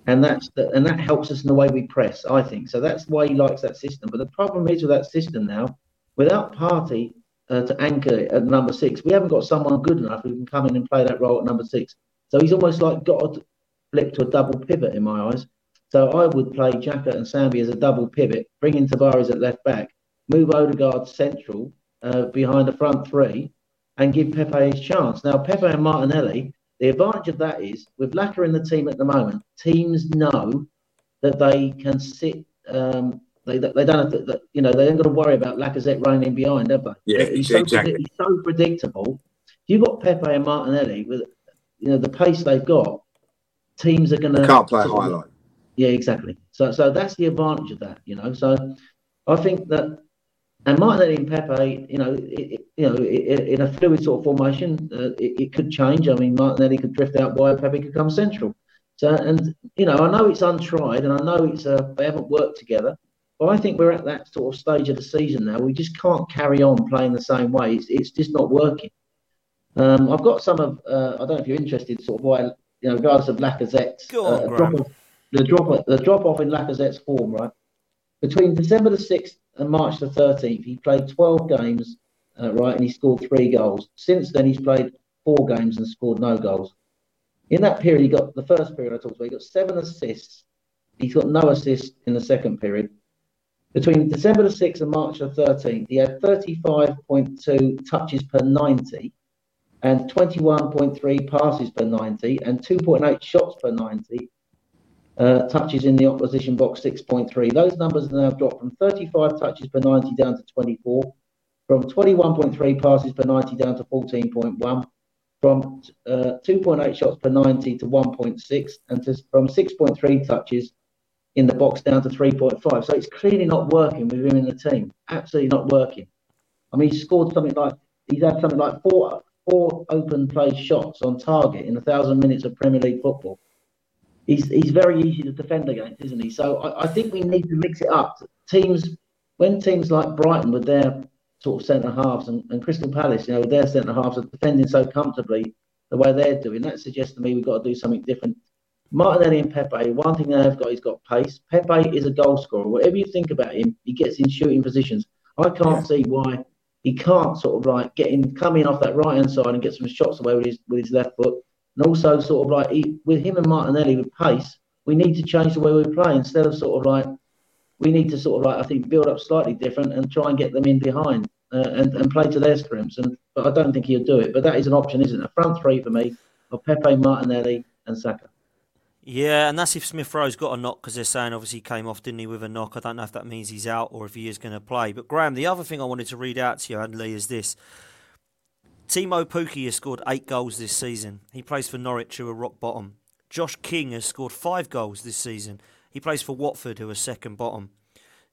and that's the, and that helps us in the way we press. I think so. That's why he likes that system. But the problem is with that system now, without Partey uh, to anchor it at number six, we haven't got someone good enough who can come in and play that role at number six. So he's almost like got to flip to a double pivot in my eyes. So I would play Xhaka and Sambi as a double pivot, bring in Tavares at left back, move Odegaard central uh, behind the front three, and give Pepe his chance. Now, Pepe and Martinelli, the advantage of that is, with Lacazette in the team at the moment, teams know that they can sit. Um, they they don't have to, that, you know, they don't got to worry about Lacazette running in behind, have they? Yeah, he's exactly. So, he's so predictable. You've got Pepe and Martinelli with, you know, the pace they've got. Teams are going to can't play sort of, highlight. Yeah, exactly. So so that's the advantage of that, you know. So I think that. And Martinelli and Pepe, you know, it, you know, it, in a fluid sort of formation, uh, it, it could change. I mean, Martinelli could drift out wide, Pepe could come central. So, and you know, I know it's untried, and I know it's uh, they haven't worked together, but I think we're at that sort of stage of the season now. We just can't carry on playing the same way. It's, it's just not working. Um, I've got some of, uh, I don't know if you're interested, sort of why, you know, regardless of Lacazette's uh, drop off, the drop off, the drop off in Lacazette's form, right? Between December the sixth and March the thirteenth, he played twelve games, uh, right, and he scored three goals. Since then, he's played four games and scored no goals. In that period, he got the first period I talked about, he got seven assists. He's got no assists in the second period. Between December the sixth and March the thirteenth, he had thirty-five point two touches per ninety and twenty-one point three passes per ninety and two point eight shots per ninety. Uh, touches in the opposition box, six point three. Those numbers have now dropped from thirty-five touches per ninety down to twenty-four, from twenty-one point three passes per ninety down to fourteen point one, from uh, two point eight shots per ninety to one point six, and to, from six point three touches in the box down to three point five. So it's clearly not working with him in the team. Absolutely not working. I mean, he scored something like, he's had something like four, four open play shots on target in a thousand minutes of Premier League football. He's he's very easy to defend against, isn't he? So I, I think we need to mix it up. Teams, when teams like Brighton with their sort of centre halves and, and Crystal Palace, you know, with their centre halves are defending so comfortably the way they're doing, that suggests to me we've got to do something different. Martinelli and Pepe, one thing they've got, he's got pace. Pepe is a goal scorer. Whatever you think about him, he gets in shooting positions. I can't see why he can't sort of like get in, come in off that right hand side and get some shots away with his with his left foot. And also, sort of like he, with him and Martinelli with pace, we need to change the way we play. Instead of sort of like, we need to sort of like I think build up slightly different and try and get them in behind uh, and and play to their strengths. And but I don't think he'll do it. But that is an option, isn't it? A front three for me of Pepe, Martinelli, and Saka. Yeah, and that's if Smith Rowe's got a knock, because they're saying obviously he came off, didn't he, with a knock. I don't know if that means he's out or if he is going to play. But Graham, the other thing I wanted to read out to you, Adley, is this. Timo Pukki has scored eight goals this season. He plays for Norwich, who are rock bottom. Josh King has scored five goals this season. He plays for Watford, who are second bottom.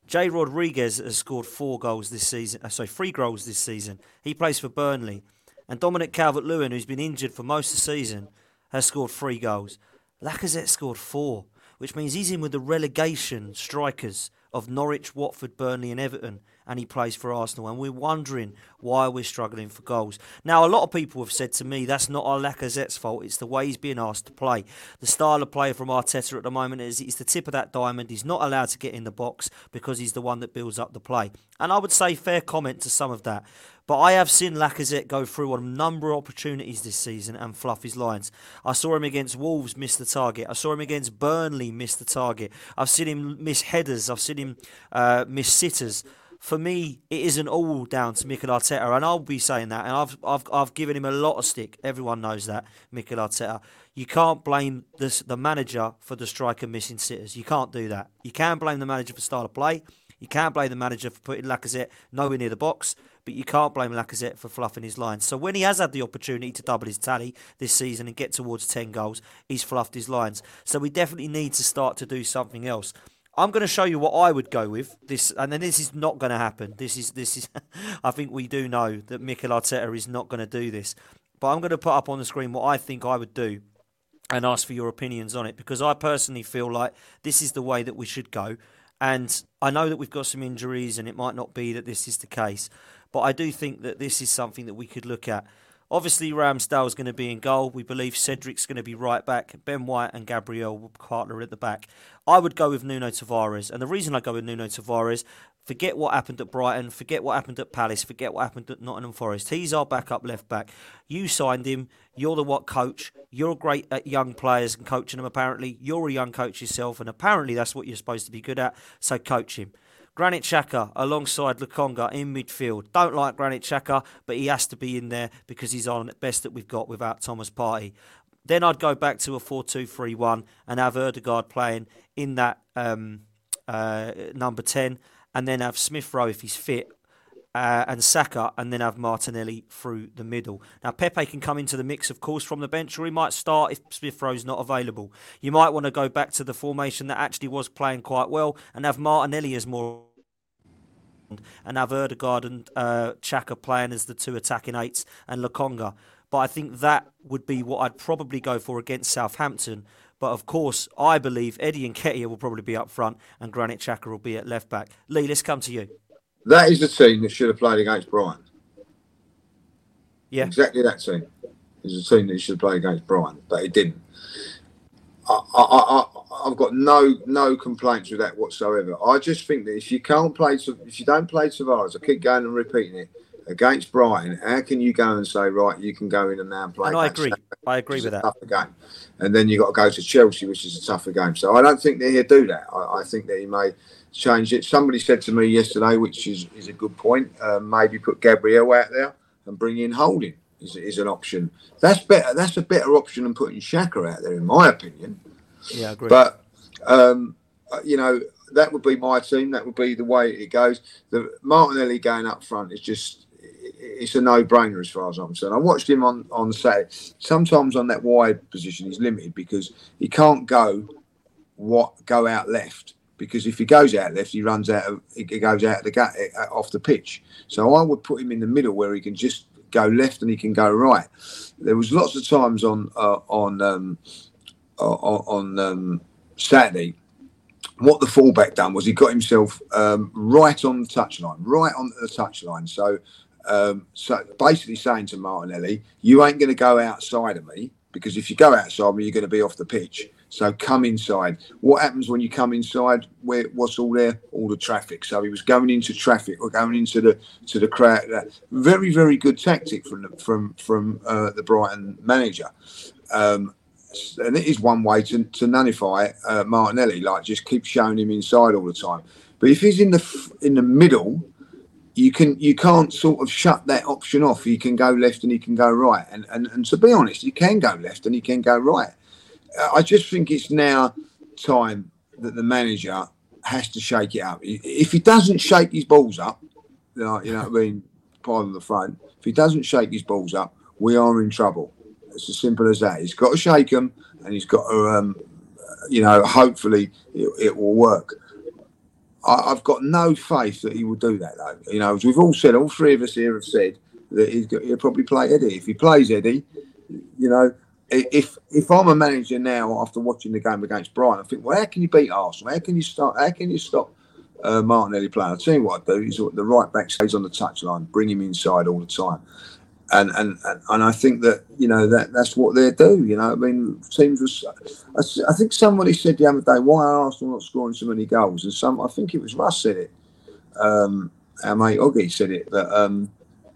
Jay Rodriguez has scored four goals this season. Uh, sorry, three goals this season. He plays for Burnley. And Dominic Calvert-Lewin, who's been injured for most of the season, has scored three goals. Lacazette scored four, which means he's in with the relegation strikers of Norwich, Watford, Burnley and Everton, and he plays for Arsenal, and we're wondering why we're struggling for goals. Now, a lot of people have said to me, that's not our Lacazette's fault, it's the way he's being asked to play. The style of play from Arteta at the moment is he's the tip of that diamond, he's not allowed to get in the box because he's the one that builds up the play. And I would say fair comment to some of that. But I have seen Lacazette go through on a number of opportunities this season and fluff his lines. I saw him against Wolves miss the target. I saw him against Burnley miss the target. I've seen him miss headers. I've seen him uh, miss sitters. For me, it isn't all down to Mikel Arteta, and I'll be saying that. And I've I've I've given him a lot of stick. Everyone knows that, Mikel Arteta. You can't blame this, the manager for the striker missing sitters. You can't do that. You can blame the manager for style of play. You can't blame the manager for putting Lacazette nowhere near the box, but you can't blame Lacazette for fluffing his lines. So when he has had the opportunity to double his tally this season and get towards ten goals, he's fluffed his lines. So we definitely need to start to do something else. I'm going to show you what I would go with this, and then this is not going to happen. This is this is. I think we do know that Mikel Arteta is not going to do this, but I'm going to put up on the screen what I think I would do, and ask for your opinions on it, because I personally feel like this is the way that we should go. And I know that we've got some injuries, and it might not be that this is the case, but I do think that this is something that we could look at. Obviously, Ramsdale's going to be in goal. We believe Cedric's going to be right back. Ben White and Gabriel Carter at the back. I would go with Nuno Tavares. And the reason I go with Nuno Tavares, forget what happened at Brighton, forget what happened at Palace, forget what happened at Nottingham Forest. He's our backup left back. You signed him. You're the what coach. You're great at young players and coaching them, apparently. You're a young coach yourself, and apparently that's what you're supposed to be good at. So coach him. Granit Xhaka alongside Lokonga in midfield. Don't like Granit Xhaka, but he has to be in there because he's on the best that we've got without Thomas Partey. Then I'd go back to a four two three one and have Odegaard playing in that um, uh, number ten, and then have Smith Rowe if he's fit. Uh, and Saka, and then have Martinelli through the middle. Now, Pepe can come into the mix, of course, from the bench, or he might start if Smith Rowe's not available. You might want to go back to the formation that actually was playing quite well and have Martinelli as more, and have Odegaard and uh, Xhaka playing as the two attacking eights, and Lokonga. But I think that would be what I'd probably go for against Southampton. But of course, I believe Eddie Nketiah will probably be up front and Granit Xhaka will be at left back. Lee, let's come to you. That is the team that should have played against Brighton. Yeah. Exactly that team is the team that should have played against Brighton, but it didn't. I, I, I, I've got no no complaints with that whatsoever. I just think that if you can't play, if you don't play Tavares, I keep going and repeating it, against Brighton, how can you go and say, right, you can go in and now play? And I agree. State, I agree with that. Tougher game. And then you've got to go to Chelsea, which is a tougher game. So I don't think that he'll do that. I, I think that he may change it. Somebody said to me yesterday, which is, is a good point, uh, maybe put Gabriel out there and bring in Holding is, is an option. That's better. That's a better option than putting Xhaka out there, in my opinion. Yeah, I agree. But, um, you know, that would be my team. That would be the way it goes. The Martinelli going up front is just... it's a no-brainer as far as I'm concerned. I watched him on, on Saturday. Sometimes on that wide position, he's limited because he can't go what go out left, because if he goes out left, he runs out of he goes out of the gut off the pitch. So I would put him in the middle where he can just go left and he can go right. There was lots of times on uh, on um, on um, Saturday. What the fullback done was he got himself um, right on the touchline, right on the touchline. So. Um, so basically saying to Martinelli, you ain't going to go outside of me, because if you go outside of me, you're going to be off the pitch. So come inside. What happens when you come inside? Where what's all there? All the traffic. So he was going into traffic, or going into the to the crowd. Very, very good tactic from the, from from uh, the Brighton manager. Um, and it is one way to, to nullify uh, Martinelli, like just keep showing him inside all the time. But if he's in the in the middle. You can you can't sort of shut that option off. He can go left and he can go right, and and, and to be honest, he can go left and he can go right. I just think it's now time that the manager has to shake it up. If he doesn't shake his balls up, you know, you know what I mean, pardon the front. If he doesn't shake his balls up, we are in trouble. It's as simple as that. He's got to shake them, and he's got to, um, you know, hopefully it, it will work. I've got no faith that he will do that, though. You know, as we've all said, all three of us here have said that he's got, he'll probably play Eddie. If he plays Eddie, you know, if if I'm a manager now after watching the game against Brighton, I think, well, how can you beat Arsenal? How can you start? How can you stop uh, Martinelli playing? I'll tell you what I'd do. He's the right back stays on the touchline, bring him inside all the time, and and and, and I think that you know that that's what they do. You know, I mean, teams was. I think somebody said the other day, why are Arsenal not scoring so many goals? And some, I think it was Russ said it. Um, our mate Oggy said it, but um,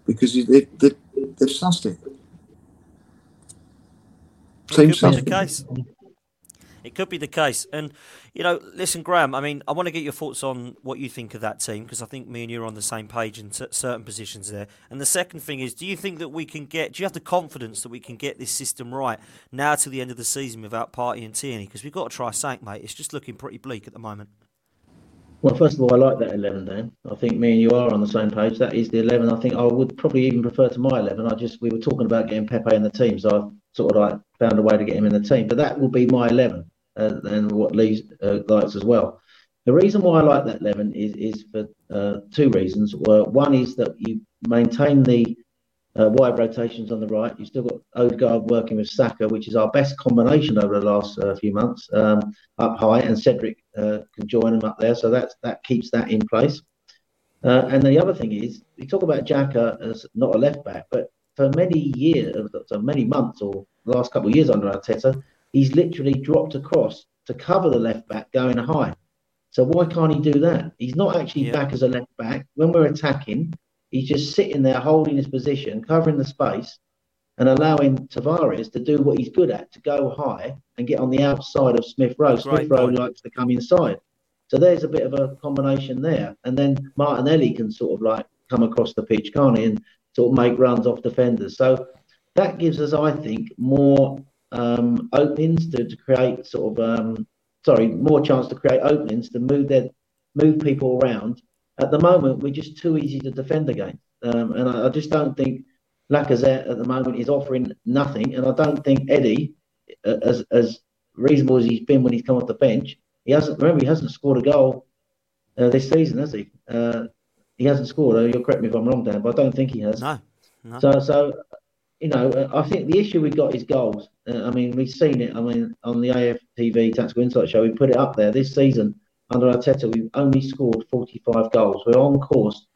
because they, they, they've sussed it. It could sussed be the case. It could be the case. And, you know, listen, Graham, I mean, I want to get your thoughts on what you think of that team, because I think me and you are on the same page in t- certain positions there. And the second thing is, do you think that we can get, do you have the confidence that we can get this system right now to the end of the season without Partey and Tierney? Because we've got to try something, mate. It's just looking pretty bleak at the moment. Well, first of all, I like that eleven, Dan. I think me and you are on the same page. That is the eleven. I think I would probably even prefer to my eleven. I just, we were talking about getting Pepe in the team, so I sort of like found a way to get him in the team. But that will be my eleven. Uh, and what Lee uh, likes as well. The reason why I like that eleven is is for uh, two reasons. Well, one is that you maintain the uh, wide rotations on the right. You've still got Odegaard working with Saka, which is our best combination over the last uh, few months, um, up high, and Cedric uh, can join him up there. So that's, that keeps that in place. Uh, and the other thing is, we talk about Xhaka as not a left-back, but for many years, so many months or the last couple of years under Arteta, he's literally dropped across to cover the left-back going high. So why can't he do that? He's not actually yeah. back as a left-back. When we're attacking, he's just sitting there holding his position, covering the space, and allowing Tavares to do what he's good at, to go high and get on the outside of Smith Rowe. Smith Rowe right. likes to come inside. So there's a bit of a combination there. And then Martinelli can sort of like come across the pitch, can't he, and sort of make runs off defenders. So that gives us, I think, more um, openings to, to create sort of, um, sorry, more chance to create openings to move their, move people around. At the moment, we're just too easy to defend against. Um, and I, I just don't think Lacazette at the moment is offering nothing. And I don't think Eddie, as as reasonable as he's been when he's come off the bench, He hasn't. Remember, he hasn't scored a goal uh, this season, has he? Uh, he hasn't scored. Uh, you'll correct me if I'm wrong, Dan, but I don't think he has. No. no. So, so you know, I think the issue we've got is goals. Uh, I mean, we've seen it. I mean, on the A F T V Tactical Insight Show, we put it up there. This season, under Arteta, we've only scored forty-five goals. We're on course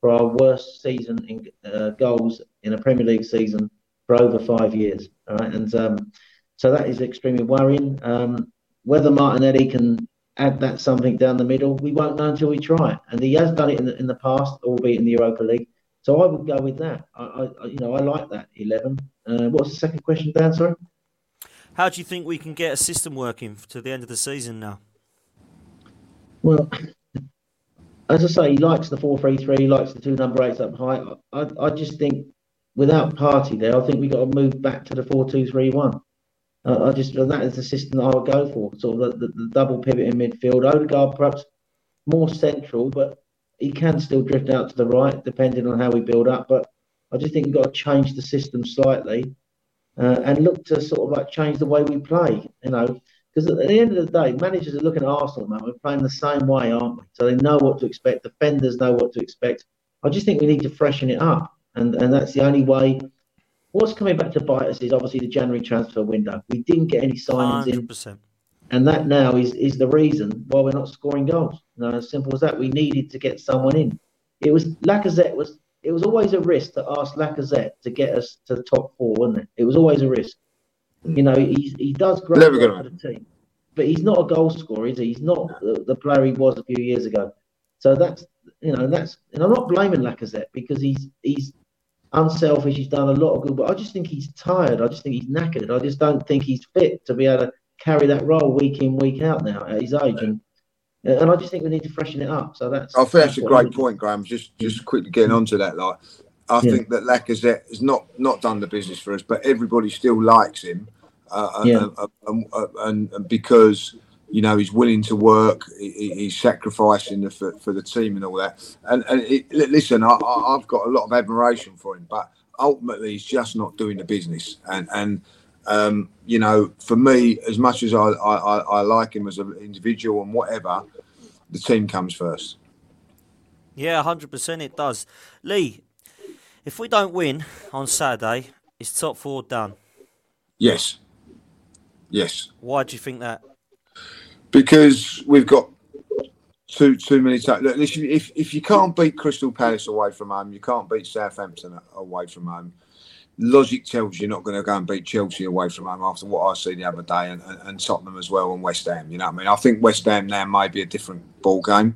for our worst season in uh, goals in a Premier League season for over five years. All right, and um, so that is extremely worrying. Um, Whether Martinelli can add that something down the middle, we won't know until we try it. And he has done it in the, in the past, albeit in the Europa League. So I would go with that. I, I you know, I like that eleven. Uh, what was the second question, Dan? Sorry. How do you think we can get a system working to the end of the season now? Well, as I say, he likes the four three three. He likes the two number eights up high. I, I just think without Partey there, I think we got to move back to the four two three one. Uh, I just that is the system I would go for, sort of the, the, the double pivot in midfield. Odegaard perhaps more central, but he can still drift out to the right depending on how we build up. But I just think we've got to change the system slightly uh, and look to sort of like change the way we play. You know, because at the end of the day, managers are looking at Arsenal now. We're playing the same way, aren't we? So they know what to expect. Defenders know what to expect. I just think we need to freshen it up, and and that's the only way. What's coming back to bite us is obviously the January transfer window. We didn't get any signings one hundred percent. In. And that now is, is the reason why we're not scoring goals. No, as simple as that. We needed to get someone in. It was Lacazette was it was always a risk to ask Lacazette to get us to the top four, wasn't it? It was always a risk. You know, he he does great for the team. But he's not a goal scorer, is he? He's not the, the player he was a few years ago. So that's you know, that's and I'm not blaming Lacazette because he's he's unselfish, he's done a lot of good, but I just think he's tired. I just think he's knackered. I just don't think he's fit to be able to carry that role week in, week out now at his age. And, and I just think we need to freshen it up. So that's. I think that's, that's a great point, Graham. Just just quickly getting onto that, like I yeah. think that Lacazette has not not done the business for us, but everybody still likes him, uh, and, yeah. and, and, and because you know he's willing to work, he, he's sacrificing the, for, for the team and all that. And, and it, listen, I, I, I've got a lot of admiration for him, but ultimately he's just not doing the business. And and um, you know, for me, as much as I, I, I like him as an individual and whatever, the team comes first. Yeah, one hundred percent it does. Lee, if we don't win on Saturday, is top four done? Yes. Yes. Why do you think that? Because we've got too too many times. Look, listen, if if you can't beat Crystal Palace away from home, you can't beat Southampton away from home. Logic tells you you're not going to go and beat Chelsea away from home after what I see the other day, and, and, and Tottenham as well, and West Ham. You know what I mean? I think West Ham now may be a different ball game,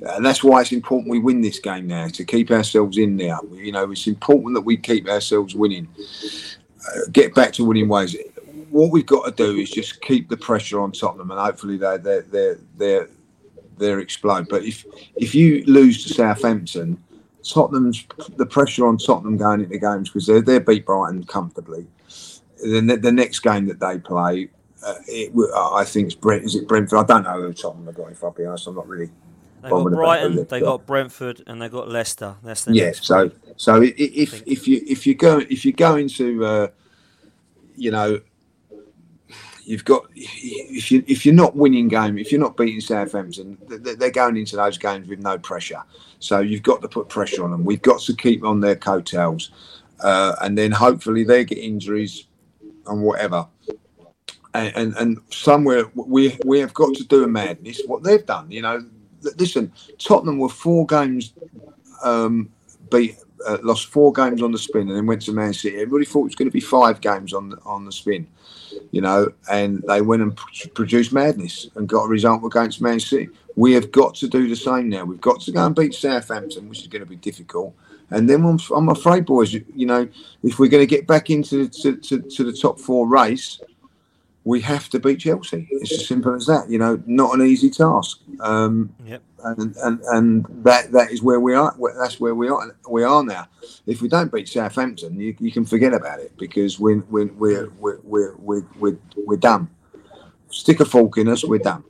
and that's why it's important we win this game now to keep ourselves in there. You know, it's important that we keep ourselves winning, uh, get back to winning ways. What we've got to do is just keep the pressure on Tottenham, and hopefully they they they they they explode. But if if you lose to Southampton, Tottenham's the pressure on Tottenham going into games because they they beat Brighton comfortably. Then the, the next game that they play, uh, it, I think it's Brent. Is it Brentford? I don't know who Tottenham have got. If I'll be honest, I'm not really. They got Brighton, they got Brentford, and they got Leicester. That's the yeah. Next so week. so if if you if you go if you go into uh, you know. you've got, if you if you're not winning game, if you're not beating Southampton, they're going into those games with no pressure. So you've got to put pressure on them. We've got to keep on their coattails, uh, and then hopefully they get injuries and whatever. And, and and somewhere we we have got to do a madness. What they've done, you know. Listen, Tottenham were four games um, beat. Uh, lost four games on the spin and then went to Man City. Everybody thought it was going to be five games on the, on the spin, you know, and they went and pr- produced madness and got a result against Man City. We have got to do the same now. We've got to go and beat Southampton, which is going to be difficult. And then I'm, I'm afraid, boys, you, you know, if we're going to get back into to, to, to the top four race, we have to beat Chelsea. It's as simple as that, you know, not an easy task. Um, yep. And, and and that that is where we are. That's where we are. We are now. If we don't beat Southampton, you, you can forget about it because we're we we we we we we're done. Stick a fork in us, we're done.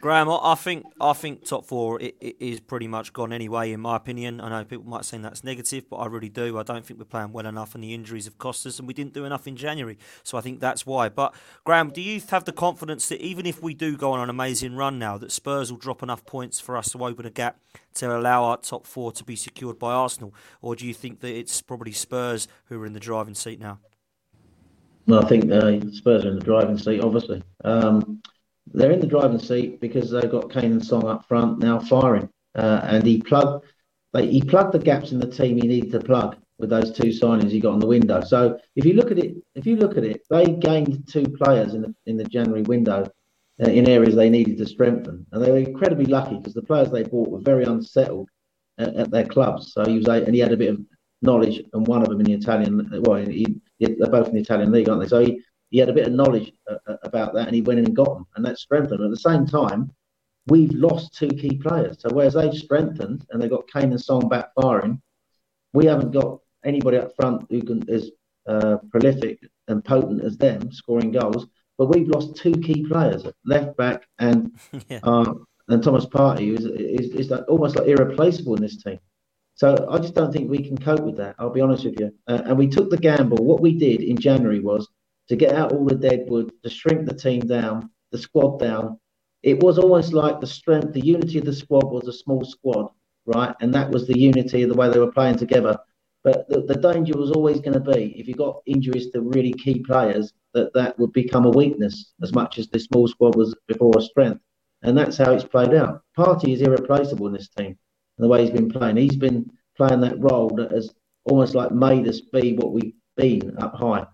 Graham, I think I think top four it, it is pretty much gone anyway, in my opinion. I know people might say that's negative, but I really do. I don't think we're playing well enough, and the injuries have cost us, and we didn't do enough in January. So I think that's why. But Graham, do you have the confidence that even if we do go on an amazing run now, that Spurs will drop enough points for us to open a gap to allow our top four to be secured by Arsenal, or do you think that it's probably Spurs who are in the driving seat now? No, I think uh, Spurs are in the driving seat, obviously. Um, They're in the driving seat because they've got Kane and Son up front now firing. Uh, and he plugged like, he plugged the gaps in the team he needed to plug with those two signings he got on the window. So if you look at it, if you look at it, they gained two players in the in the January window uh, in areas they needed to strengthen. And they were incredibly lucky because the players they bought were very unsettled at, at their clubs. So he was and he had a bit of knowledge, and one of them in the Italian, well, he, they're both in the Italian league, aren't they? So he, He had a bit of knowledge uh, about that, and he went in and got them, and that strengthened them. At the same time, we've lost two key players. So whereas they've strengthened and they've got Kane and Son back firing, we haven't got anybody up front who can is uh, prolific and potent as them, scoring goals. But we've lost two key players, left back and yeah. uh, and Thomas Partey, who is, is, is like, almost like irreplaceable in this team. So I just don't think we can cope with that, I'll be honest with you. Uh, and we took the gamble. What we did in January was to get out all the dead wood, to shrink the team down, the squad down. It was almost like the strength, the unity of the squad was a small squad, right? And that was the unity of the way they were playing together. But the, the danger was always going to be, if you got injuries to really key players, that that would become a weakness as much as the small squad was before a strength. And that's how it's played out. Partey is irreplaceable in this team, the way he's been playing. He's been playing that role that has almost like made us be what we've been up high.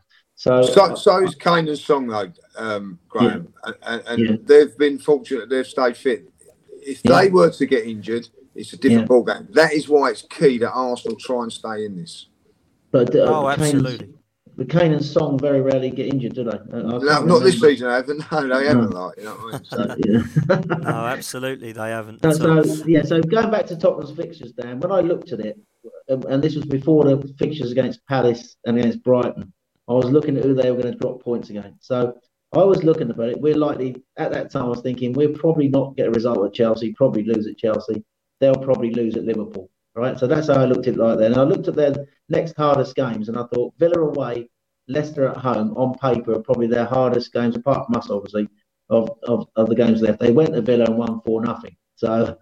So, so, so is Kane and Son, though, um, Graham. Yeah. And, and yeah. they've been fortunate they've stayed fit. If yeah. they were to get injured, it's a different yeah. ball game. That is why it's key that Arsenal try and stay in this. But uh, Oh, absolutely. But Kane and Son very rarely get injured, do they? I, I no, not remember. This season, they haven't. No, they haven't, no. Like, you know what I mean? So, yeah. No, absolutely, they haven't. No, so, yeah, so going back to Tottenham's fixtures, Dan, when I looked at it, and, and this was before the fixtures against Palace and against Brighton, I was looking at who they were going to drop points against. So I was looking about it. We're likely, at that time, I was thinking, we'll probably not get a result at Chelsea, probably lose at Chelsea. They'll probably lose at Liverpool, right? So that's how I looked at it like then. And I looked at their next hardest games, and I thought Villa away, Leicester at home, on paper, are probably their hardest games, apart from us, obviously, of, of, of the games left. They went to Villa and won four nothing. So,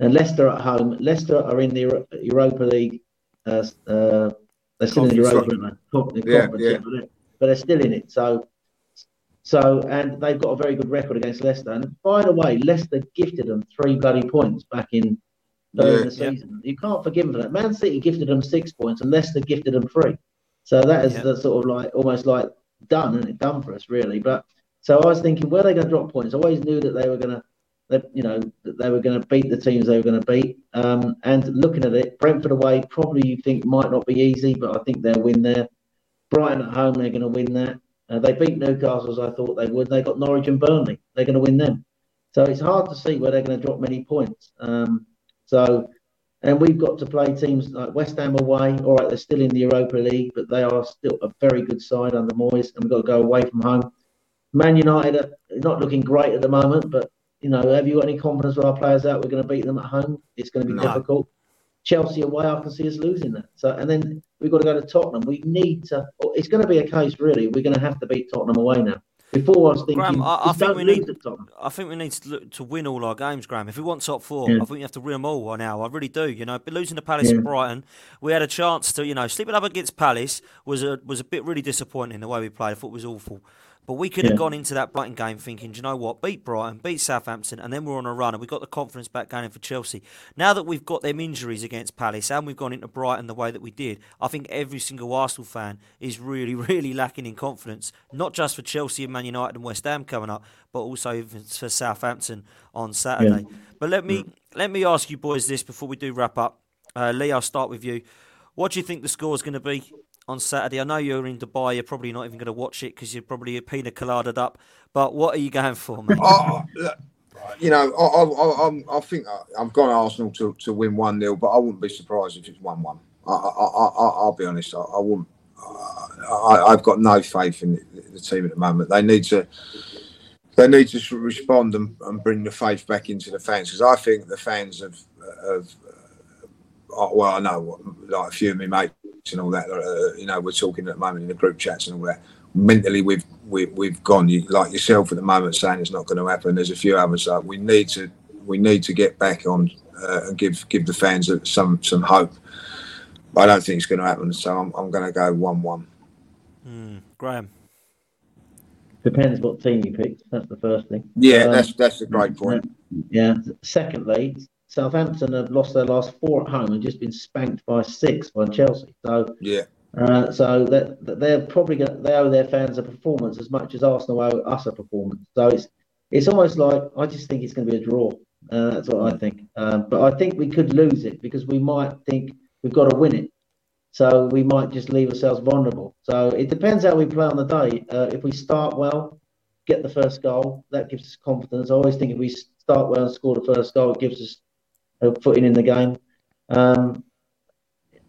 and Leicester at home. Leicester are in the Europa League uh, uh They're still in the Europa League, right? yeah, yeah. But they're still in it. So, so, and they've got a very good record against Leicester. And by the way, Leicester gifted them three bloody points back in yeah, the season. Yeah. You can't forgive them for that. Man City gifted them six points, and Leicester gifted them three. So that is yeah. the sort of like almost like done, and it done for us really. But so I was thinking, where are they going to drop points? I always knew that they were going to, that, you know, that they were going to beat the teams they were going to beat. Um, and looking at it, Brentford away probably you think might not be easy, but I think they'll win there. Brighton at home, they're going to win that. Uh, they beat Newcastle as I thought they would. They got Norwich and Burnley. They're going to win them. So it's hard to see where they're going to drop many points. Um, so, and we've got to play teams like West Ham away. All right, they're still in the Europa League, but they are still a very good side under Moyes, and we've got to go away from home. Man United are not looking great at the moment, but you know, have you got any confidence with our players out? We're going to beat them at home. It's going to be no. difficult. Chelsea away, I can see us losing that. So, and then we've got to go to Tottenham. We need to. It's going to be a case, really. We're going to have to beat Tottenham away now. Before I was thinking, Graham, I, I think we need. I think we need to, look, to win all our games, Graham. If we want top four, yeah. I think we have to win them all now. I really do. You know, losing to Palace yeah. and Brighton, we had a chance to. You know, sleeping up against Palace was a was a bit really disappointing. The way we played, I thought it was awful. But we could have yeah. gone into that Brighton game thinking, do you know what, beat Brighton, beat Southampton, and then we're on a run, and we got the confidence back going for Chelsea. Now that we've got them injuries against Palace and we've gone into Brighton the way that we did, I think every single Arsenal fan is really, really lacking in confidence, not just for Chelsea and Man United and West Ham coming up, but also for Southampton on Saturday. Yeah. But let me yeah. let me ask you boys this before we do wrap up. Uh, Lee, I'll start with you. What do you think the score is going to be on Saturday? I know you're in Dubai, you're probably not even going to watch it because you're probably a pina colada'd up, but what are you going for, man? I, you know, I, I, I'm, I think I've got Arsenal to, to win one nil, but I wouldn't be surprised if it's one one. I, I, I, I'll be honest, I, I wouldn't. I, I've got no faith in the, the team at the moment. They need to they need to respond and, and bring the faith back into the fans, because I think the fans have, have well, I know, like a few of me mates and all that, uh, you know, we're talking at the moment in the group chats and all that. Mentally, we've we, we've gone. You, like yourself at the moment, saying it's not going to happen. There's a few others that we need to we need to get back on uh, and give give the fans some some hope. But I don't think it's going to happen, so I'm I'm going to go one one. Mm, Graham, depends what team you pick. That's the first thing. Yeah, um, that's that's a great point. Yeah. Secondly, Southampton have lost their last four at home and just been spanked by six by Chelsea. So yeah, uh, so that, that they're probably gonna, they owe their fans a performance as much as Arsenal owe us a performance. So it's it's almost like I just think it's going to be a draw. Uh, that's what I think. Um, but I think we could lose it because we might think we've got to win it. So we might just leave ourselves vulnerable. So it depends how we play on the day. Uh, if we start well, get the first goal, that gives us confidence. I always think if we start well and score the first goal, it gives us footing in the game. Um,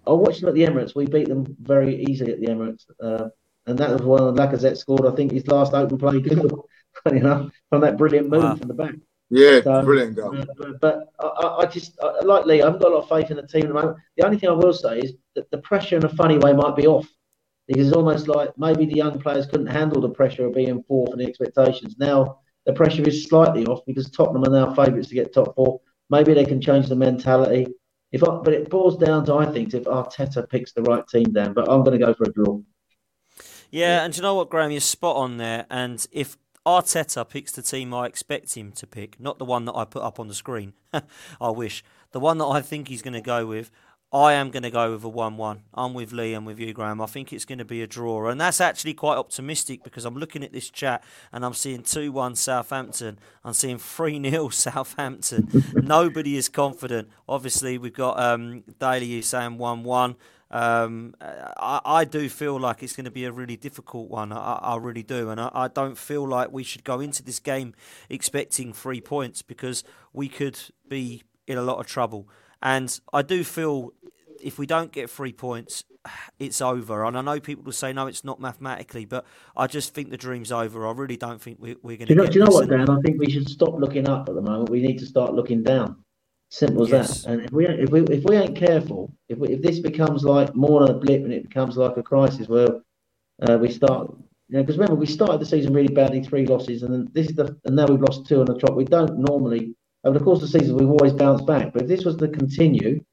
I watched them at the Emirates. We beat them very easily at the Emirates, uh, and that was when Lacazette scored, I think, his last open play goal, you know, from that brilliant move wow. from the back. Yeah, so, brilliant goal. Uh, but I, I just, I, like Lee, I haven't got a lot of faith in the team at the moment. The only thing I will say is that the pressure in a funny way might be off, because it's almost like maybe the young players couldn't handle the pressure of being fourth and the expectations. Now the pressure is slightly off because Tottenham are now favourites to get top four. Maybe they can change the mentality. If I, but it boils down to, I think, if Arteta picks the right team then. But I'm going to go for a draw. Yeah, and do you know what, Graham? You're spot on there. And if Arteta picks the team I expect him to pick, not the one that I put up on the screen, I wish, the one that I think he's going to go with, I am going to go with a one one. I'm with Lee and with you, Graham. I think it's going to be a draw. And that's actually quite optimistic, because I'm looking at this chat and I'm seeing two one Southampton. I'm seeing three nil Southampton. Nobody is confident. Obviously, we've got um, Daly saying one one. Um, I, I do feel like it's going to be a really difficult one. I, I really do. And I, I don't feel like we should go into this game expecting three points, because we could be in a lot of trouble. And I do feel if we don't get three points, it's over. And I know people will say, no, it's not mathematically, but I just think the dream's over. I really don't think we're, we're going to get this. Do you know what, Dan? I think we should stop looking up at the moment. We need to start looking down. Simple as yes. that. And if we if we, if we ain't careful, if we, if this becomes like more than a blip and it becomes like a crisis where uh, we start... Because you know, remember, we started the season really badly, three losses, and then this is the, and now we've lost two on the trot. We don't normally... Over the course of the season, we've always bounced back. But if this was to continue,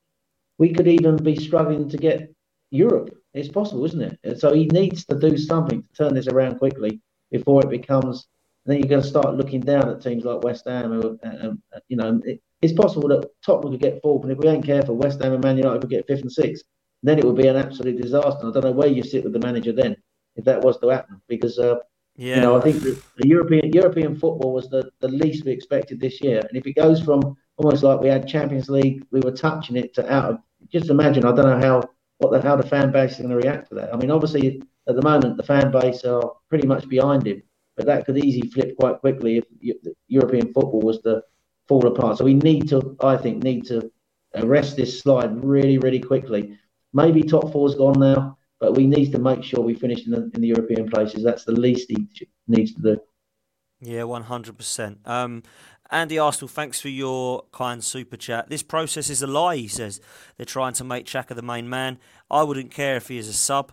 we could even be struggling to get Europe. It's possible, isn't it? So he needs to do something to turn this around quickly before it becomes... And then you're going to start looking down at teams like West Ham. Who, um, you know, it, it's possible that Tottenham could get fourth, and if we ain't careful, West Ham and Man United could get fifth and sixth. And then it would be an absolute disaster. I don't know where you sit with the manager then, if that was to happen, because... Uh, Yeah. You know, I think the European European football was the, the least we expected this year. And if it goes from almost like we had Champions League, we were touching it, to out of, just imagine, I don't know how what the, how the fan base is going to react to that. I mean, obviously, at the moment, the fan base are pretty much behind him, but that could easily flip quite quickly if European football was to fall apart. So we need to, I think, need to arrest this slide really, really quickly. Maybe top four's gone now, but we need to make sure we finish in the, in the European places. That's the least he needs to do. Yeah, one hundred percent. Um, Andy Arsenal, thanks for your kind super chat. This process is a lie, he says. They're trying to make Xhaka the main man. I wouldn't care if he is a sub.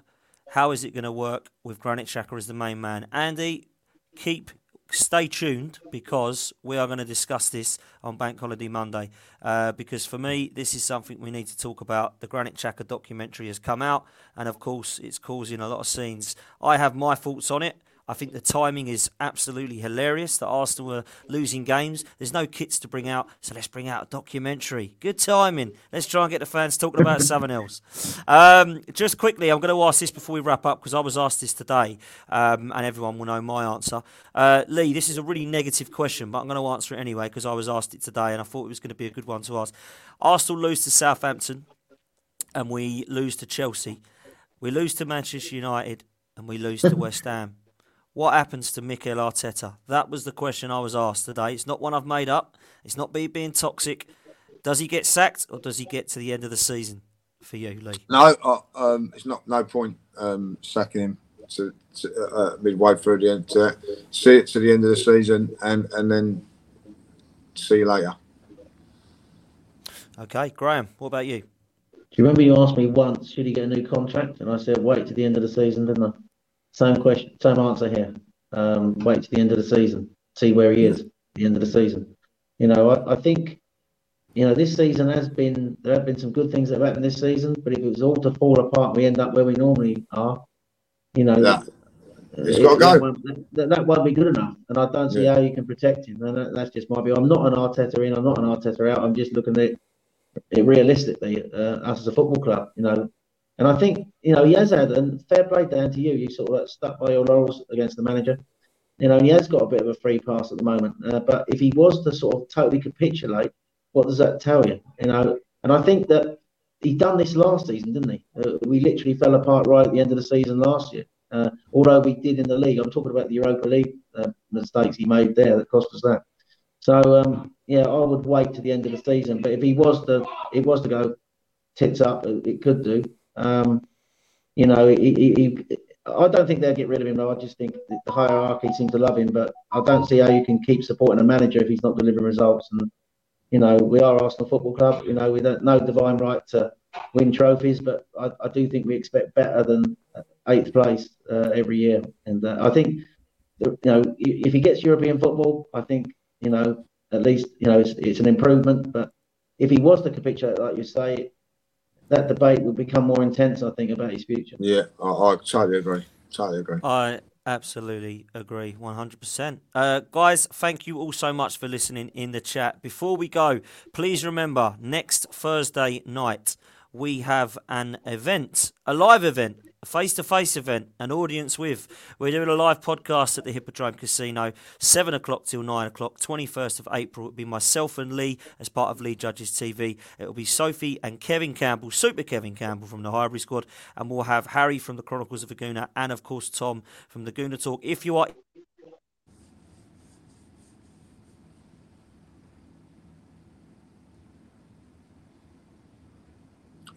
How is it going to work with Granit Xhaka as the main man? Andy, keep stay tuned, because we are going to discuss this on Bank Holiday Monday. Uh, because for me, this is something we need to talk about. The Granit Xhaka documentary has come out, and of course, it's causing a lot of scenes. I have my thoughts on it. I think the timing is absolutely hilarious that Arsenal are losing games. There's no kits to bring out, so let's bring out a documentary. Good timing. Let's try and get the fans talking about something else. Um, just quickly, I'm going to ask this before we wrap up, because I was asked this today, um, and everyone will know my answer. Uh, Lee, this is a really negative question, but I'm going to answer it anyway, because I was asked it today, and I thought it was going to be a good one to ask. Arsenal lose to Southampton, and we lose to Chelsea. We lose to Manchester United, and we lose to West Ham. What happens to Mikel Arteta? That was the question I was asked today. It's not one I've made up. It's not me being toxic. Does he get sacked, or does he get to the end of the season? For you, Lee? No, uh, um, it's not. No point um, sacking him to, to uh, midway through the end. To, uh, see it to the end of the season, and and then see you later. Okay, Graham. What about you? Do you remember you asked me once, should he get a new contract? And I said, wait to the end of the season, didn't I? Same question, same answer here. Um, wait to the end of the season, see where he is at the end of the season. You know, I, I think, you know, this season has been, there have been some good things that have happened this season, but if it was all to fall apart, we end up where we normally are. You know, yeah. it's it, got to go. That won't, that, that won't be good enough, and I don't see yeah. how you can protect him. And that, that's just my view. I'm not an Arteta in, I'm not an Arteta out. I'm just looking at it realistically, uh, us as a football club, you know. And I think, you know, he has had, and fair play down to you, you sort of stuck by your laurels against the manager. You know, he has got a bit of a free pass at the moment. Uh, but if he was to sort of totally capitulate, what does that tell you? You know, and I think that he done this last season, didn't he? Uh, we literally fell apart right at the end of the season last year. Uh, although we did in the league. I'm talking about the Europa League uh, mistakes he made there that cost us that. So, um, yeah, I would wait to the end of the season. But if he was to, it was to go tits up, it could do. Um, you know, he, he, he, I don't think they'll get rid of him, though. I just think the hierarchy seems to love him, but I don't see how you can keep supporting a manager if he's not delivering results. And, you know, we are Arsenal Football Club. You know, we don't no divine right to win trophies, but I, I do think we expect better than eighth place uh, every year. And uh, I think, you know, if he gets European football, I think, you know, at least, you know, it's, it's an improvement. But if he was to capitulate, like you say, that debate will become more intense, I think, about his future. Yeah, I, I totally agree. Totally agree. I absolutely agree, one hundred percent. Uh, guys, thank you all so much for listening in the chat. Before we go, please remember, next Thursday night, we have an event, a live event, face-to-face event, an audience with. We're doing a live podcast at the Hippodrome Casino, seven o'clock till nine o'clock, twenty-first of April. It'll be myself and Lee as part of Lee Judges T V. It'll be Sophie and Kevin Campbell, Super Kevin Campbell from the Highbury squad, and we'll have Harry from the Chronicles of Aguna and, of course, Tom from the Aguna Talk. If you are...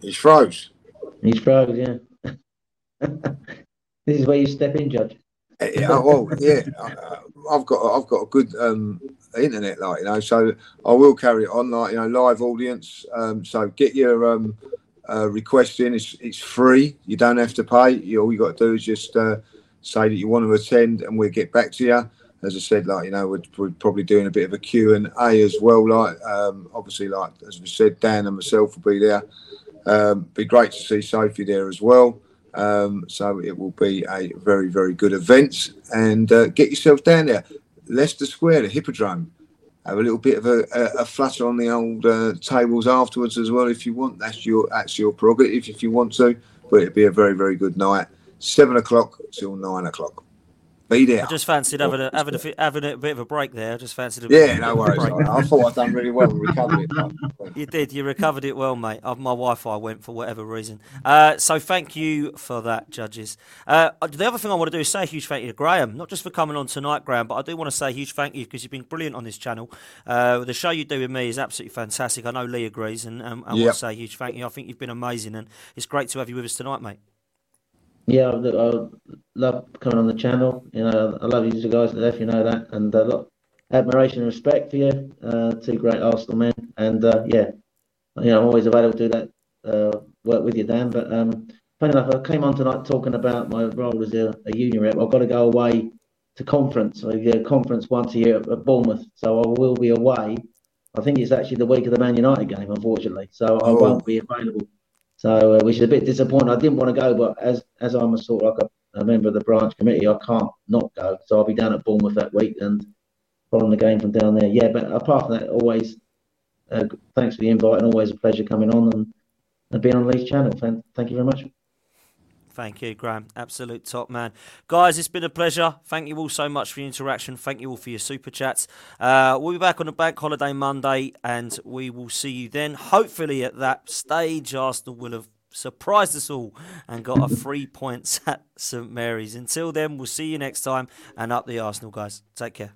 He's froze. He's froze, yeah. This is where you step in, Judge. Yeah, well, yeah, I, I've got I've got a good um, internet, like you know, so I will carry it on, like you know, live audience. Um, so get your um, uh, request in. It's it's free. You don't have to pay. You, all you got to do is just uh, say that you want to attend, and we'll get back to you. As I said, like you know, we're, we're probably doing a bit of a Q and A as well. Like um, obviously, like as we said, Dan and myself will be there. Um, be great to see Sophie there as well. Um, so it will be a very, very good event, and uh, get yourself down there, Leicester Square, the Hippodrome. Have a little bit of a, a, a flutter on the old uh, tables afterwards as well, if you want. That's your that's your prerogative if you want to. But it'll be a very, very good night. Seven o'clock till nine o'clock. Be there. I just fancied having a having a, having a bit of a break there. I just fancied. A bit yeah, of no worries. Break. I thought I'd done really well. Recovered it. You did. You recovered it well, mate. My Wi-Fi went for whatever reason. Uh, so thank you for that, judges. Uh, the other thing I want to do is say a huge thank you to Graham, not just for coming on tonight, Graham, but I do want to say a huge thank you because you've been brilliant on this channel. Uh, the show you do with me is absolutely fantastic. I know Lee agrees, and, and, and yep. I want to say a huge thank you. I think you've been amazing, and it's great to have you with us tonight, mate. Yeah, I love coming on the channel. You know, I love you guys that left, you know that. And a lot of admiration and respect for you, uh, two great Arsenal men. And, uh, yeah, you know, I'm always available to do that uh, work with you, Dan. But um, funny enough, I came on tonight talking about my role as a, a union rep. I've got to go away to conference, like a conference once a year at Bournemouth. So I will be away. I think it's actually the week of the Man United game, unfortunately. So I oh. won't be available. So uh, which is a bit disappointing. I didn't want to go, but as as I'm a sort of like a, a member of the branch committee, I can't not go. So I'll be down at Bournemouth that week and following the game from down there. Yeah, but apart from that, always uh, thanks for the invite and always a pleasure coming on and, and being on Lee's channel. Thank you very much. Thank you, Graham. Absolute top man. Guys, it's been a pleasure. Thank you all so much for your interaction. Thank you all for your super chats. Uh, we'll be back on the bank holiday Monday and we will see you then. Hopefully at that stage, Arsenal will have surprised us all and got a three points at St Mary's. Until then, we'll see you next time and up the Arsenal, guys. Take care.